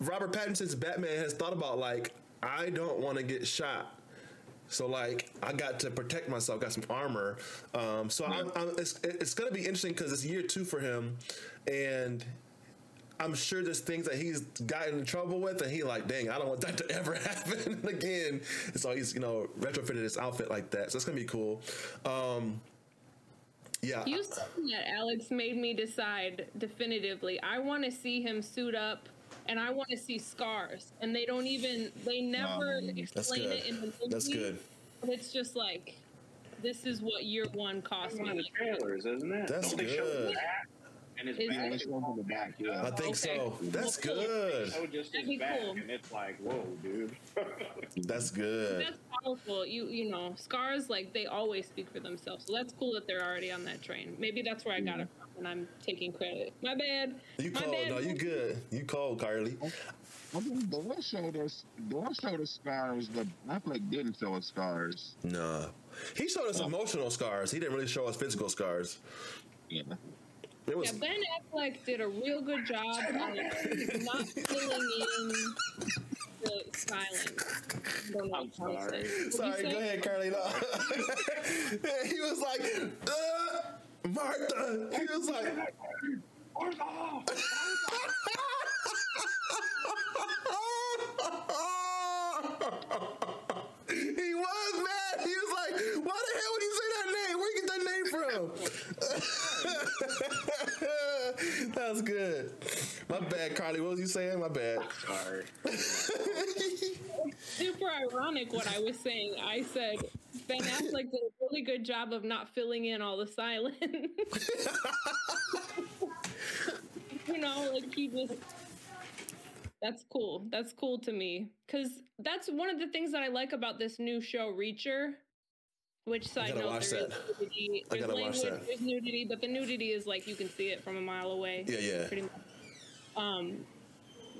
Robert Pattinson's Batman has thought about, like, I don't want to get shot. So, like, I got to protect myself, got some armor. It's going to be interesting because it's year two for him. And I'm sure there's things that he's gotten in trouble with. And he like, dang, I don't want that to ever happen again. And so he's, you know, retrofitted his outfit like that. So it's going to be cool. Yeah. You saying that, Alex, made me decide definitively. I want to see him suit up. And I want to see scars, and they don't even, they never explain it in the movie. That's good. It's just like, this is what year one cost me. That's one of the trailers, isn't it? That's don't good. And his back is on the back, yeah. I think so. That's good. So just his back, and it's like, whoa, dude. That's good. That's powerful. You know, scars, like, they always speak for themselves. So that's cool that they're already on that train. Maybe that's where I got it from, and I'm taking credit. My bad. You cold. No, you good. You cold, Carly. I mean, Boy showed us scars, but Affleck didn't show us scars. No. He showed us emotional scars. He didn't really show us physical scars. Yeah. Yeah, Ben Affleck did a real good job on not filling in the silence. I'm sorry. Go ahead, Carly. No. He was like, Martha. He was like, Martha. He was mad. He was like, why the hell would he say that name? Where you get that name from? That was good. My bad, Carly. What was you saying? My bad. Sorry. Super ironic what I was saying. I said Ben Affleck did a really good job of not filling in all the silence. You know, like he just... That's cool. That's cool to me. Because that's one of the things that I like about this new show, Reacher. Which side note, there is nudity. There's language, there's nudity, but the nudity is like you can see it from a mile away. Yeah, yeah. Pretty much.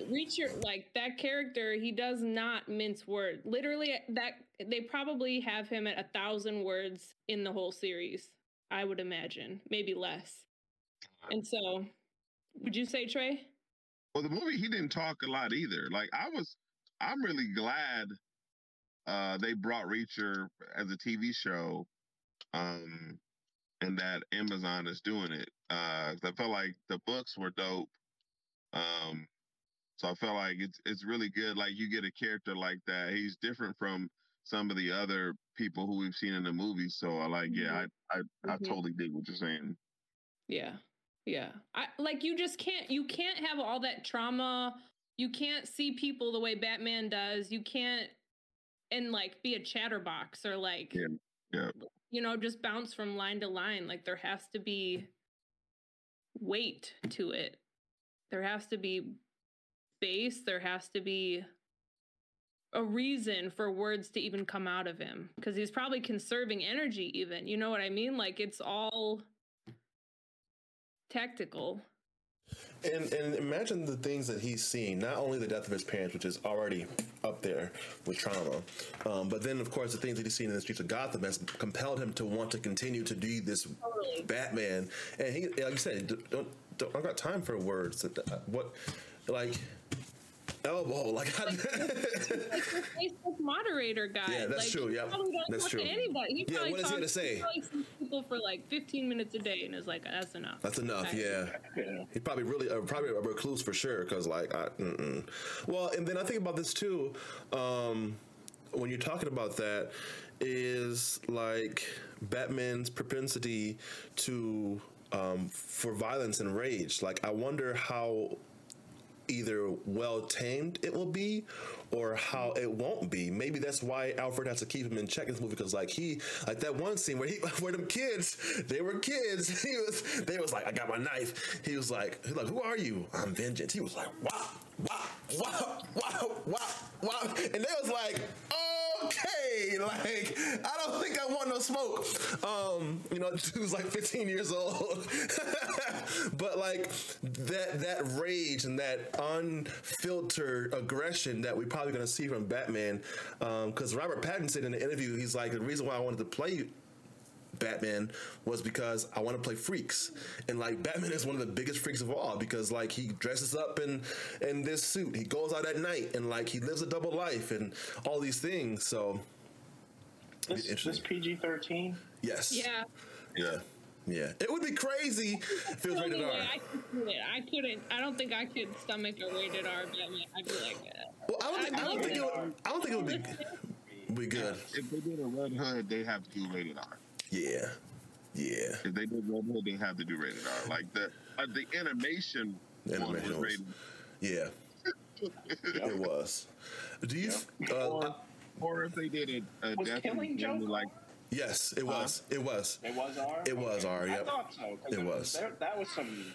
Reacher, like that character, he does not mince words. Literally, that they probably have him at 1,000 words in the whole series, I would imagine. Maybe less. And so, would you say, Trey? Well, the movie, he didn't talk a lot either. Like, I'm really glad they brought Reacher as a TV show, and that Amazon is doing it. I felt like the books were dope, so I felt like it's really good. Like, you get a character like that. He's different from some of the other people who we've seen in the movie. So I like, I totally dig what you're saying. Yeah, yeah. You can't have all that trauma. You can't see people the way Batman does. You can't. And, like, be a chatterbox or, like, you know, just bounce from line to line. Like, there has to be weight to it. There has to be base. There has to be a reason for words to even come out of him. Because he's probably conserving energy even. You know what I mean? Like, it's all tactical. And imagine the things that he's seeing, not only the death of his parents, which is already up there with trauma, but then, of course, the things that he's seen in the streets of Gotham has compelled him to want to continue to do this Batman. And he, like you said, don't, I don't got time for words. What, like... elbow, like, your Facebook moderator guy. Yeah, that's like, true. Yeah, that's true. He yeah, what is he gonna say? He talks people for like 15 minutes a day, and is like, that's enough. That's enough. Okay. Yeah. He probably really, probably a recluse for sure. Because like, well, and then I think about this too. When you're talking about that, is like Batman's propensity to for violence and rage. Like, I wonder how either well tamed it will be or how it won't be. Maybe that's why Alfred has to keep him in check in this movie, because like he, like that one scene where he, where them kids, they were kids, he was, they was like, I got my knife. He was like, who are you? I'm vengeance. He was like, wow. And they was like, okay, like, I don't think I want no smoke. You know, he was like 15 years old. But like that rage and that unfiltered aggression that we're probably gonna see from Batman, because Robert Pattinson in the interview, he's like, the reason why I wanted to play Batman was because I want to play freaks, and like Batman is one of the biggest freaks of all, because like he dresses up in this suit, he goes out at night, and like he lives a double life and all these things. So this PG-13. Yes. Yeah. It would be crazy if it was rated R. I couldn't. I don't think I could stomach a rated R Batman. I'd be like, well, I don't think it would be good. If they did a Red Hood, they have to do rated R. Yeah. If they did Red Hood, they have to do rated R. Like the animation was rated. Yeah. It was. Do you? Yeah. Or if they did it, was Killing Joke like? Yes, it was. It was. It was R? It was R, yep. I thought so. It was. That was some...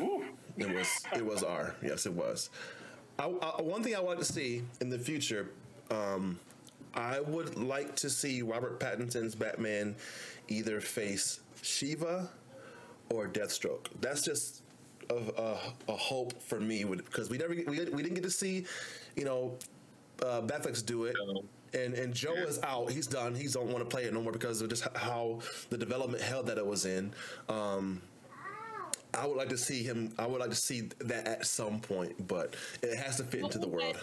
Ooh. It was R. Yes, it was. One thing I want to see in the future, I would like to see Robert Pattinson's Batman either face Shiva or Deathstroke. That's just a hope for me, because we didn't get to see, you know, Batflex do it. No. And Joe is out. He's done. He don't want to play it no more because of just how the development hell that it was in. I would like to see him. I would like to see that at some point, but it has to fit into the world.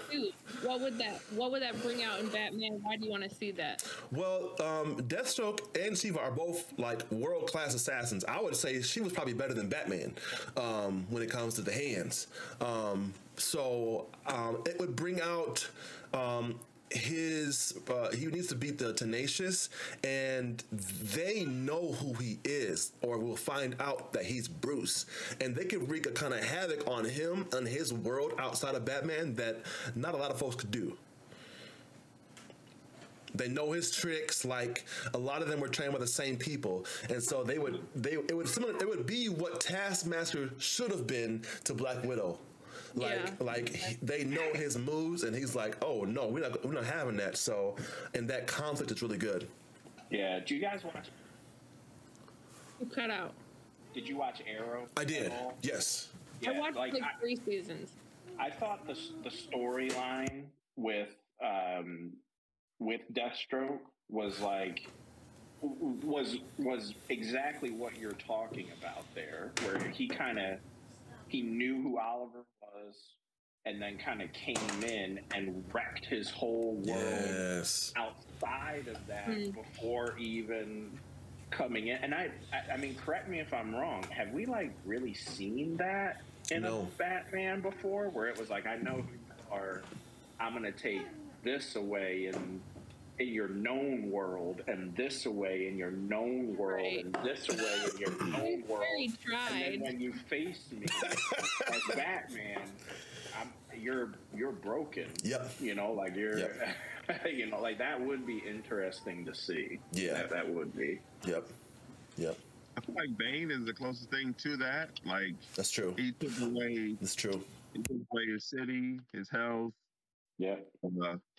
What would that bring out in Batman? Why do you want to see that? Well, Deathstroke and Shiva are both like world-class assassins. I would say she was probably better than Batman when it comes to the hands. So it would bring out. He needs to beat the Tenacious, and they know who he is, or will find out that he's Bruce, and they could wreak a kind of havoc on him and his world outside of Batman that not a lot of folks could do. They know his tricks. Like, a lot of them were trained by the same people, and so it would be what Taskmaster should have been to Black Widow. They know his moves, and he's like, "Oh no, we're not having that." So, and that conflict is really good. Yeah. Do you guys watch? You cut out. Did you watch Arrow? I did. Yes. Yeah, I watched three seasons. I thought the storyline with Deathstroke was exactly what you're talking about there, where he knew who Oliver was, and then kind of came in and wrecked his whole world outside of that before even coming in. And I mean, correct me if I'm wrong. Have we like really seen that in a Batman before, where it was like, I know who you are, I'm gonna take this away in your known world, and this away in your known world, and this away in your known world. And then when you face me as Batman, you're broken. Yep. You know, like you know, like that would be interesting to see. Yeah, that would be. Yep. I feel like Bane is the closest thing to that. Like, that's true. He took away his city, his health. Yeah.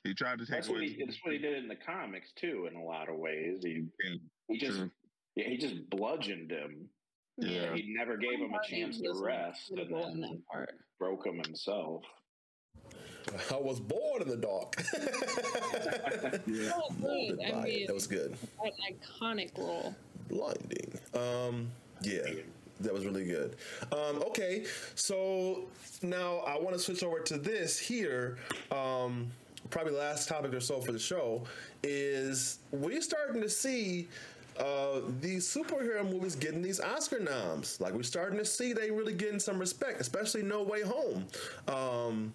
He tried to take that's what he did in the comics too. In a lot of ways, he just bludgeoned him Yeah, he never gave him a chance to rest, and then broke him himself. I was born in the dark. That was good. An iconic role. Blinding. Yeah, that was really good. Okay, so now I want to switch over to this here. Probably last topic or so for the show is we're starting to see these superhero movies getting these Oscar noms. Like, we're starting to see they really getting some respect, especially No Way Home.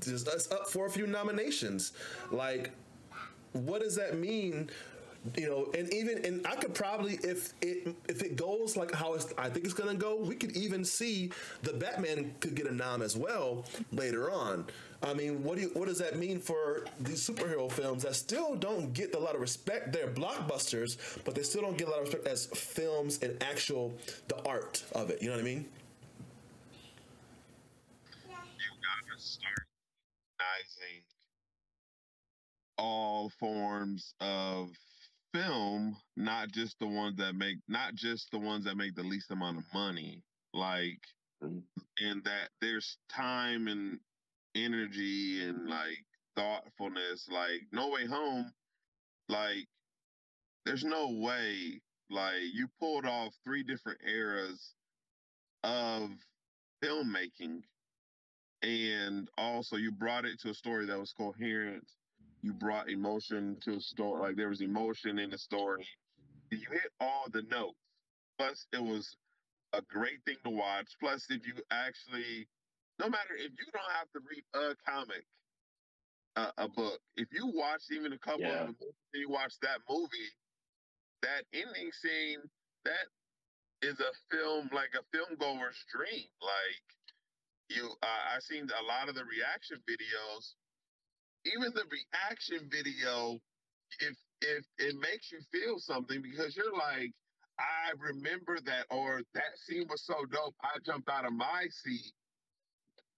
Just us up for a few nominations. Like, what does that mean? You know, and I could probably, if it goes like how I think it's gonna go, we could even see the Batman could get a nom as well later on. I mean, what does that mean for these superhero films that still don't get a lot of respect? They're blockbusters, but they still don't get a lot of respect as films and actual the art of it. You know what I mean? You gotta start recognizing all forms of film, not just the ones that make the least amount of money, like, and that there's time and energy and like thoughtfulness. Like No Way Home, like there's no way, like, you pulled off 3 different eras of filmmaking, and also you brought it to a story that was coherent. You brought emotion to a story. Like, there was emotion in the story. You hit all the notes. Plus, it was a great thing to watch. Plus, if you actually, no matter if you don't have to read a comic, a book, if you watched even a couple of them, and you watch that movie, that ending scene, that is a film, like a film goer's dream. Like, I've seen a lot of the reaction videos. Even the reaction video, if it makes you feel something, because you're like, I remember that, or that scene was so dope, I jumped out of my seat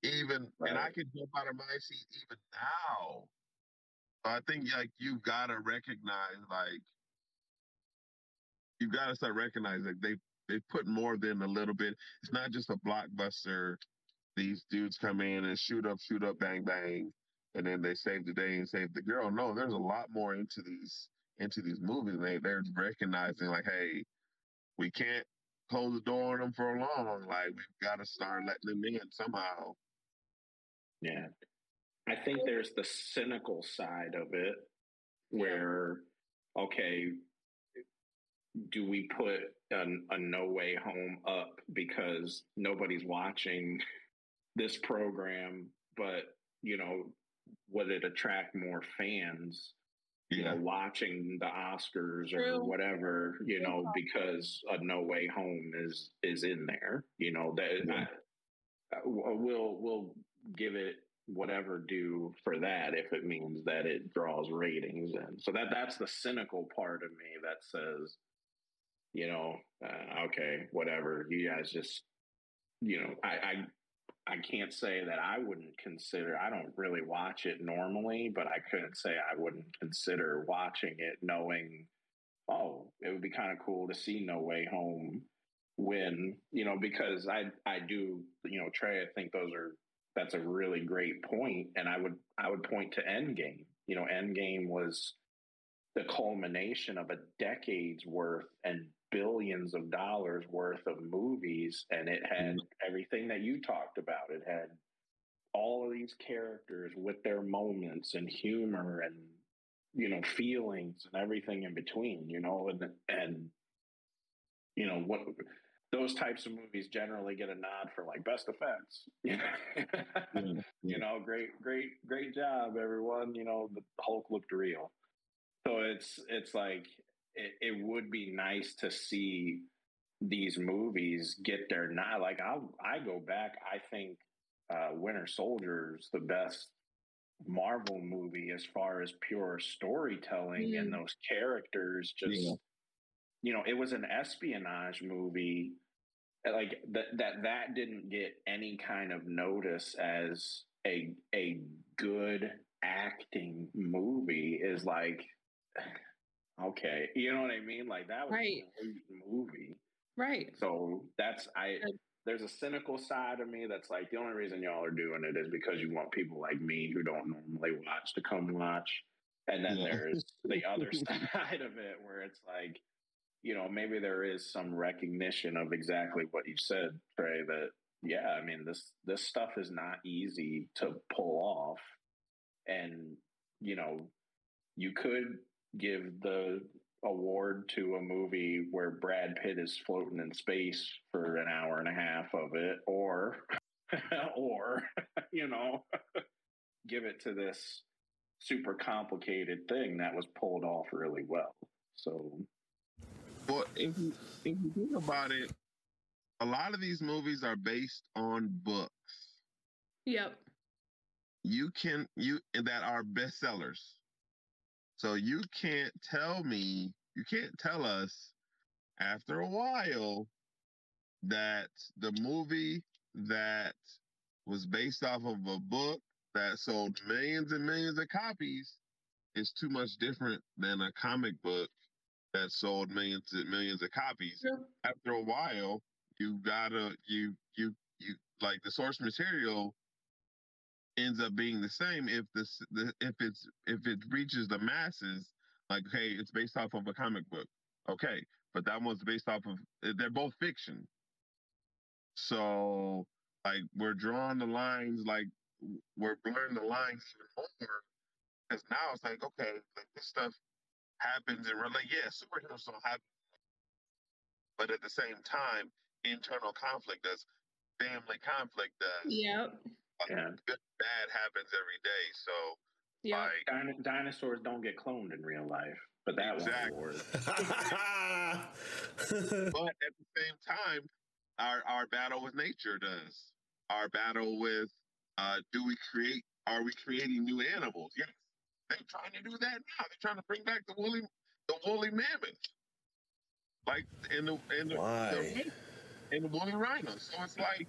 and I can jump out of my seat even now. So I think, like, you gotta recognize, like, you gotta start recognizing, like, they put more than a little bit. It's not just a blockbuster. These dudes come in and shoot up, bang, bang. And then they save the day and save the girl. No, there's a lot more into these movies. They're recognizing, like, hey, we can't close the door on them for long. Like, we've got to start letting them in somehow. Yeah. I think there's the cynical side of it where, okay, do we put a No Way Home up because nobody's watching this program, but, you know, would it attract more fans, you know, watching the Oscars or whatever, you know, because a No Way Home is in there, you know, that we'll give it whatever due for that if it means that it draws ratings in. So that's the cynical part of me that says, you know, okay, whatever, you guys just, you know, I can't say that I wouldn't consider, I don't really watch it normally, but I couldn't say I wouldn't consider watching it knowing, oh, it would be kind of cool to see No Way Home win, you know, because I do, you know, Trey, I think that's a really great point. And I would point to Endgame. You know, Endgame was the culmination of a decade's worth and billions of dollars worth of movies, and it had everything that you talked about. It had all of these characters with their moments and humor and, you know, feelings and everything in between, you know, and you know, what those types of movies generally get a nod for, like, best effects, you know, you know, great job, everyone, you know, the Hulk looked real. So it's like, it would be nice to see these movies get their nod. Like, I go back, I think Winter Soldier's the best Marvel movie as far as pure storytelling and those characters just, you know, it was an espionage movie. Like, that didn't get any kind of notice as a good acting movie is like... Okay, you know what I mean? Like, that was a great movie. Right. So that's, there's a cynical side of me that's like, the only reason y'all are doing it is because you want people like me who don't normally watch to come watch. And then there's the other side of it where it's like, you know, maybe there is some recognition of exactly what you said, Trey, that, yeah, I mean, this stuff is not easy to pull off. And, you know, you could give the award to a movie where Brad Pitt is floating in space for an hour and a half of it, or, or, you know, give it to this super complicated thing that was pulled off really well. So, well, if you think about it, a lot of these movies are based on books. Yep. That are bestsellers. So you can't tell us after a while that the movie that was based off of a book that sold millions and millions of copies is too much different than a comic book that sold millions and millions of copies. Yep. After a while, you like the source material ends up being the same if it reaches the masses. Like, hey, it's based off of a comic book, okay, but that one's based off of, they're both fiction. So like we're blurring the lines even more, because now it's like, okay, like this stuff happens in real life. Yeah, superheroes don't happen, but at the same time, internal conflict does, family conflict does. Yep. Yeah. Good, bad happens every day. So, yeah, like, dinosaurs don't get cloned in real life, but that was. But at the same time, our battle with nature does. Our battle with are we creating new animals? Yes, they're trying to do that now. They're trying to bring back the woolly mammoth, like in the woolly rhino. So it's like,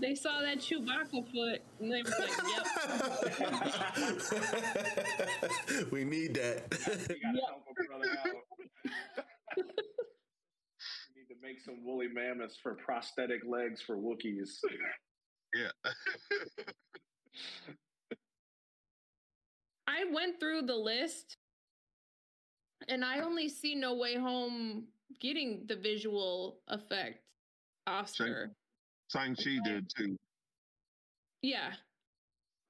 they saw that Chewbacca foot, and they were like, yep. We need that. We gotta help a brother out. We need to make some woolly mammoths for prosthetic legs for Wookiees. Yeah. I went through the list, and I only see No Way Home getting the visual effect Oscar. Sure. Shang-Chi did too. Yeah.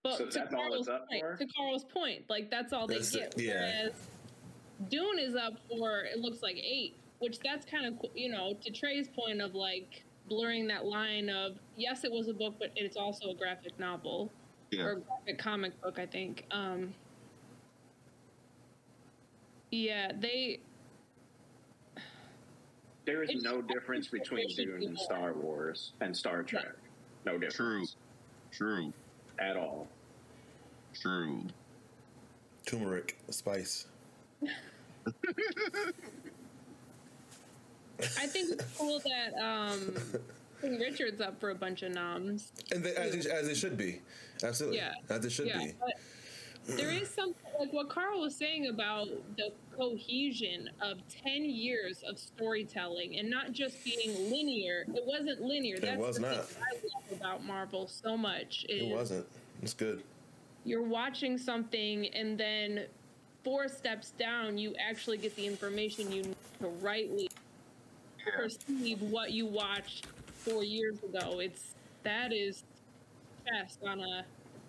But so to Carl's point, like that's all they get. Yeah. Whereas Dune is up for, it looks like 8, which that's kind of, you know, to Trey's point of like blurring that line of, yes, it was a book, but it's also a graphic novel or a graphic comic book, I think. There is no difference between Dune and Star Wars and Star Trek. No difference. True. At all. True. Turmeric. Spice. I think it's cool that Richard's up for a bunch of noms. And as it should be. Absolutely. Yeah. As it should be. But there is something, like what Carl was saying about the cohesion of 10 years of storytelling and not just being linear. It wasn't linear. That's the thing I love about Marvel so much. It wasn't. It's good. You're watching something, and then 4 steps down, you actually get the information you need to rightly perceive what you watched 4 years ago. That is chess on a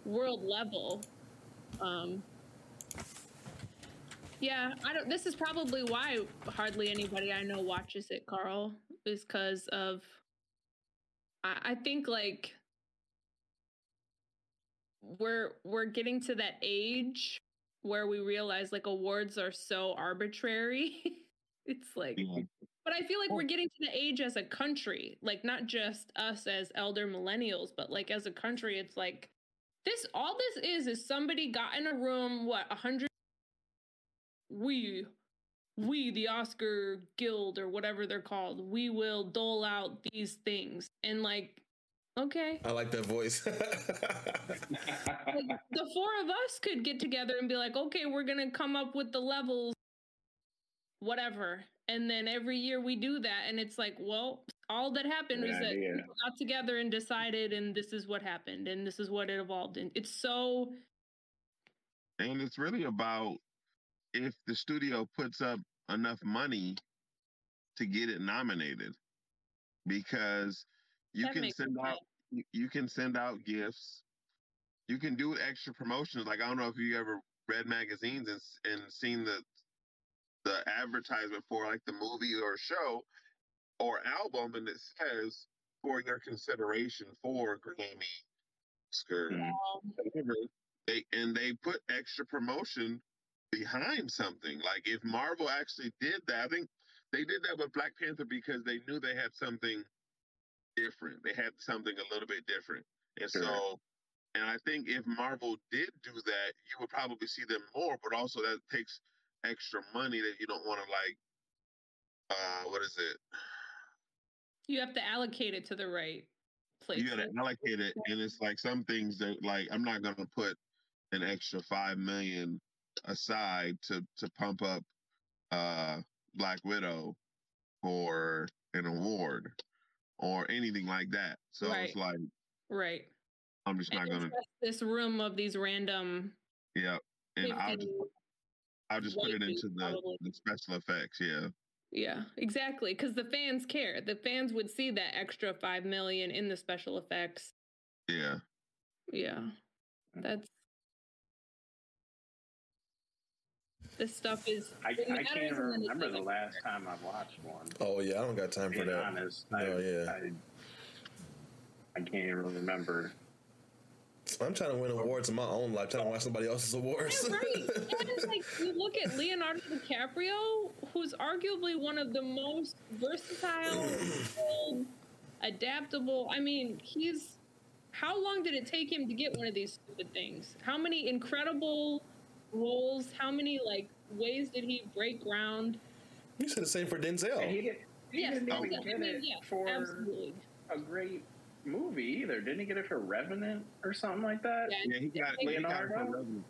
world level. This is probably why hardly anybody I know watches it, Carl, is because of, I think like we're getting to that age where we realize like awards are so arbitrary. It's like, but I feel like we're getting to the age as a country, like not just us as elder millennials, but like as a country, it's like, This is somebody got in a room, 100? We, the Oscar Guild or whatever they're called, we will dole out these things. And like, okay. I like that voice. Like, the 4 of us could get together and be like, okay, we're going to come up with the levels whatever. And then every year we do that. And it's like, well, all that happened was that people got together and decided, and this is what happened, and this is what it evolved in. It's so... And it's really about if the studio puts up enough money to get it nominated, because you can send out gifts, you can do extra promotions. Like, I don't know if you ever read magazines and seen the advertisement for like the movie or show or album, and it says for your consideration for Grammy, Oscar, whatever. They put extra promotion behind something. Like, if Marvel actually did that, I think they did that with Black Panther because they knew they had something different. They had something a little bit different. And so, and I think if Marvel did do that, you would probably see them more, but also that takes extra money that you don't want to, like, what is it? You have to allocate it to the right place. You got to allocate it. And it's like some things that, like, I'm not going to put an extra $5 million aside to pump up Black Widow for an award or anything like that. So it's like, I'm just not gonna this room of these random. Yeah, and I'll just put it into the special effects. Yeah, exactly. Because the fans care. The fans would see that extra $5 million in the special effects. Yeah. That's. This stuff is... I can't remember the last time I watched one. Oh, yeah, I don't got time for that. Honest, I can't even remember. I'm trying to win awards in my own life. Trying to watch somebody else's awards. Yeah, right. It's like, you look at Leonardo DiCaprio, who's arguably one of the most versatile, adaptable... I mean, he's... How long did it take him to get one of these stupid things? How many incredible... roles, how many like ways did he break ground? You said the same for Denzel. And he didn't get it for absolutely. A great movie either. Didn't he get it for Revenant or something like that? Yeah, he got it for Revenant.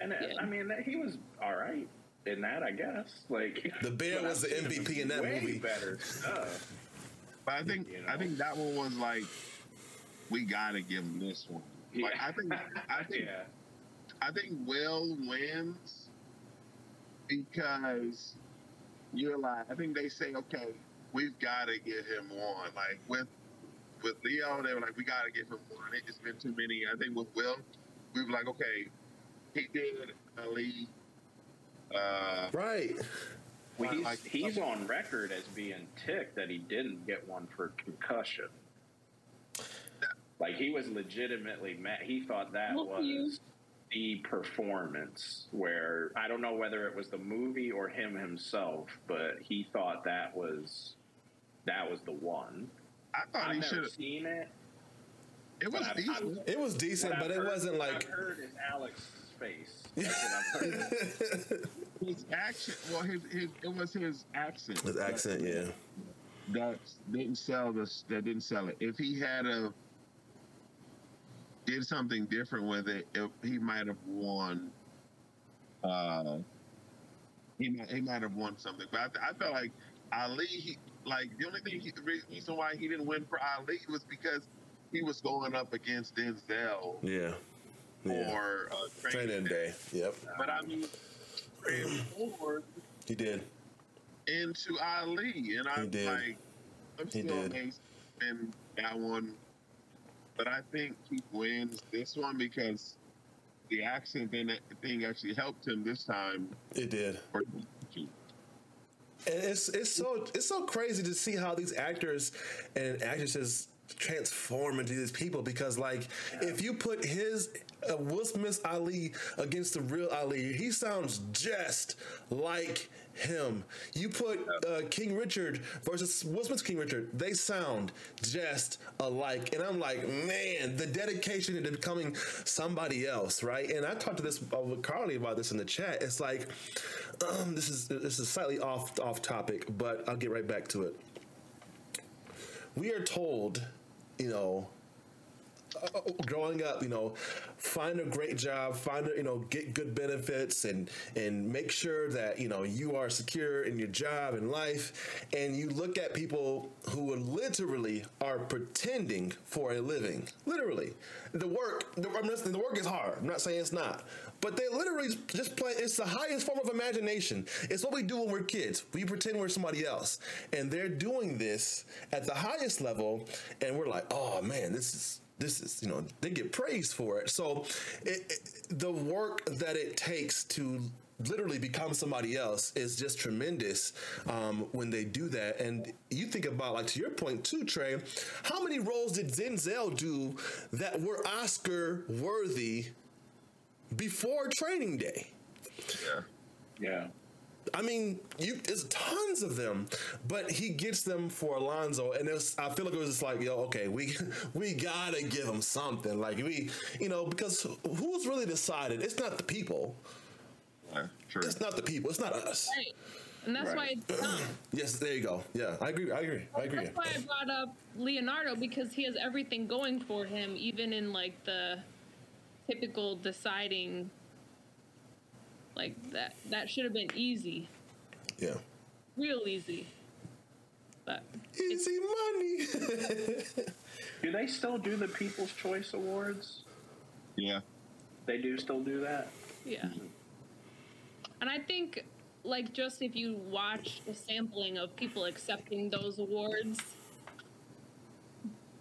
And I mean, he was all right in that, I guess. Like, the Bear was the MVP in that movie. Better stuff. But I think I think that one was like, we gotta give him this one. Yeah. Like, I think. Yeah. I think Will wins because you're like, I think they say, okay, we've got to get him one. Like with Leo, they were like, we got to get him one. It's just been too many. I think with Will, we were like, okay, he did Ali. Right. Well, he's on record as being ticked that he didn't get one for concussion. Like, he was legitimately mad. He thought that was the performance where I don't know whether it was the movie or him himself, but he thought that was the one. I thought I've never seen it. It was decent, but it wasn't like. What I've heard is Alex's face. That's what I've heard. His accent. Well, it was his accent. His accent, yeah. That didn't sell this. That didn't sell it. If he had did something different with it, he might have won. He might have won something, but I felt like Ali. The reason why he didn't win for Ali was because he was going up against Denzel. Yeah. Or Training Day. Yep. But I mean, he did into Ali, and I'm still amazed, and that one. But I think he wins this one because the accent thing actually helped him this time. It did. And it's so crazy to see how these actors and actresses transform into these people, because, like, if you put his Will Smith's Ali against the real Ali, he sounds just like him. You put King Richard versus Will Smith's King Richard, they sound just alike. And I'm like, man, the dedication into becoming somebody else, right? And I talked to this with Carly about this in the chat. It's like, this is slightly off topic, but I'll get right back to it. We are told, growing up, you know, find a great job, get good benefits, and make sure that, you know, you are secure in your job and life. And you look at people who literally are pretending for a living. Literally. The work is hard. I'm not saying it's not. But they literally just play. It's the highest form of imagination. It's what we do when we're kids. We pretend we're somebody else. And they're doing this at the highest level. And we're like, oh, man, this is, you know, they get praised for it. So the work that it takes to literally become somebody else is just tremendous when they do that. And you think about, like, to your point too, Trey, how many roles did Denzel do that were Oscar worthy before Training Day? Yeah. Yeah. I mean, there's tons of them, but he gets them for Alonzo, and I feel like it was just like, yo, okay, we gotta give him something, like because who's really decided? It's not the people. Sure. It's not the people. It's not us. Right. And that's why it's dumb. Yes, there you go. Yeah, I agree. That's why I brought up Leonardo, because he has everything going for him, even in like the typical deciding. Like, that should have been easy. Yeah. Real easy. But easy money. Do they still do the People's Choice Awards? Yeah. They do still do that? Yeah. Mm-hmm. And I think, like, just if you watch the sampling of people accepting those awards,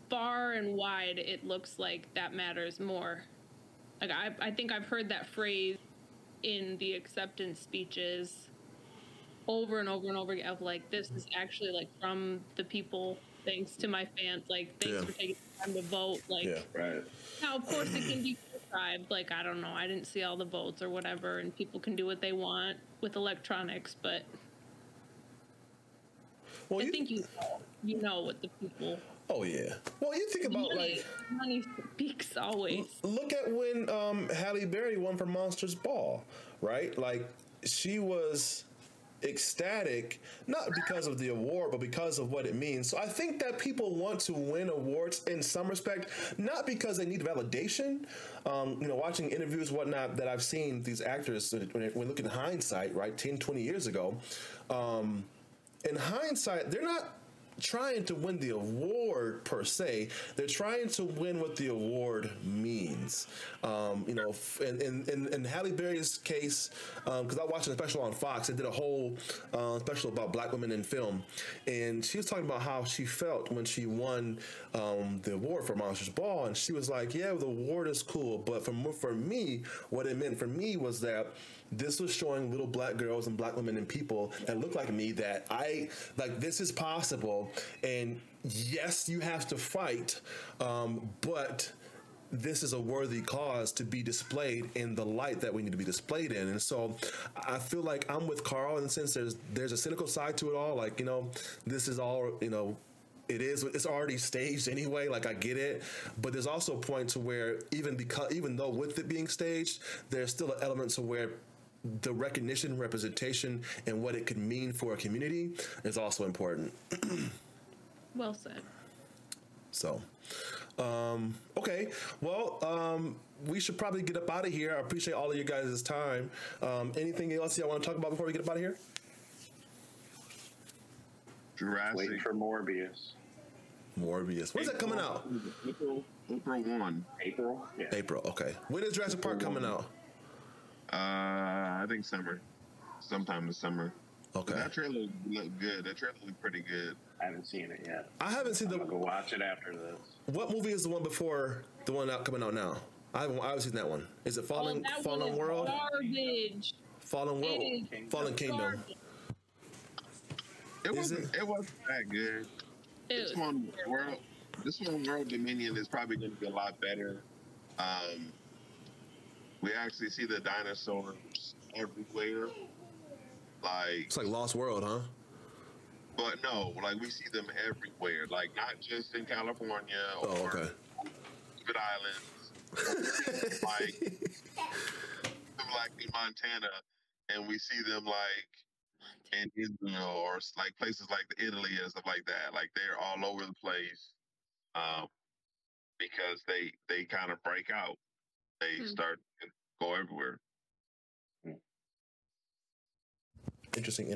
far and wide, it looks like that matters more. Like, I think I've heard that phrase in the acceptance speeches over and over and over again of, like, this is actually, like, from the people, thanks to my fans, like, thanks for taking the time to vote. Like, right. Now, of course, it can be prescribed. Like, I don't know, I didn't see all the votes or whatever, and people can do what they want with electronics, but well, I think you know what the people... Oh, yeah. Well, you think about, money speaks always. Look at when Halle Berry won for Monsters Ball, right? Like, she was ecstatic, not because of the award, but because of what it means. So I think that people want to win awards in some respect, not because they need validation. Watching interviews and whatnot that I've seen these actors, when looking in hindsight, right, 10, 20 years ago, in hindsight, they're not trying to win the award per se. They're trying to win what the award means. In Halle Berry's case, because I watched a special on Fox, they did a whole special about black women in film, and she was talking about how she felt when she won the award for Monsters Ball, and she was like, yeah, the award is cool, but for me, what it meant for me was that this was showing little black girls and black women and people that look like me that this is possible. And yes, you have to fight, but this is a worthy cause to be displayed in the light that we need to be displayed in. And so I feel like I'm with Carl in the sense there's a cynical side to it all. Like, you know, this is all, you know, it's already staged anyway. Like, I get it, but there's also a point to where even though with it being staged, there's still an element to where the recognition, representation, and what it could mean for a community is also important. Well said. So, okay. Well, we should probably get up out of here. I appreciate all of you guys' time. Anything else y'all want to talk about before we get up out of here? Jurassic. Wait for Morbius. When's that coming out? April 1. April? Yeah. April, okay. When is Jurassic Park coming out? I think summer. Sometime this summer. Okay. That trailer looked good. That trailer looked pretty good. I haven't seen it yet. I'm going to watch it after this. What movie is the one before the one out coming out now? I haven't seen that one. Is it Fallen World? Garbage. Fallen World. Fallen Kingdom. Garbage. It wasn't that good. This one, World Dominion, is probably going to be a lot better. We actually see the dinosaurs everywhere. It's like Lost World, huh? But no, like, we see them everywhere. Like, not just in California or Stupid Islands. In Montana, and we see them in Israel or places like Italy and stuff like that. Like, they're all over the place. because they kind of break out. They start to go everywhere. Interesting.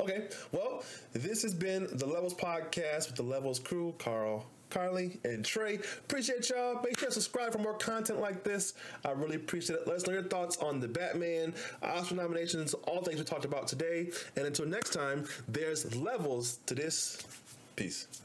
Okay, well, this has been the Levels Podcast with the Levels crew, Carl, Carly, and Trey. Appreciate y'all. Make sure to subscribe for more content like this. I really appreciate it. Let us know your thoughts on the Batman, Oscar nominations, all things we talked about today. And until next time, there's levels to this. Peace.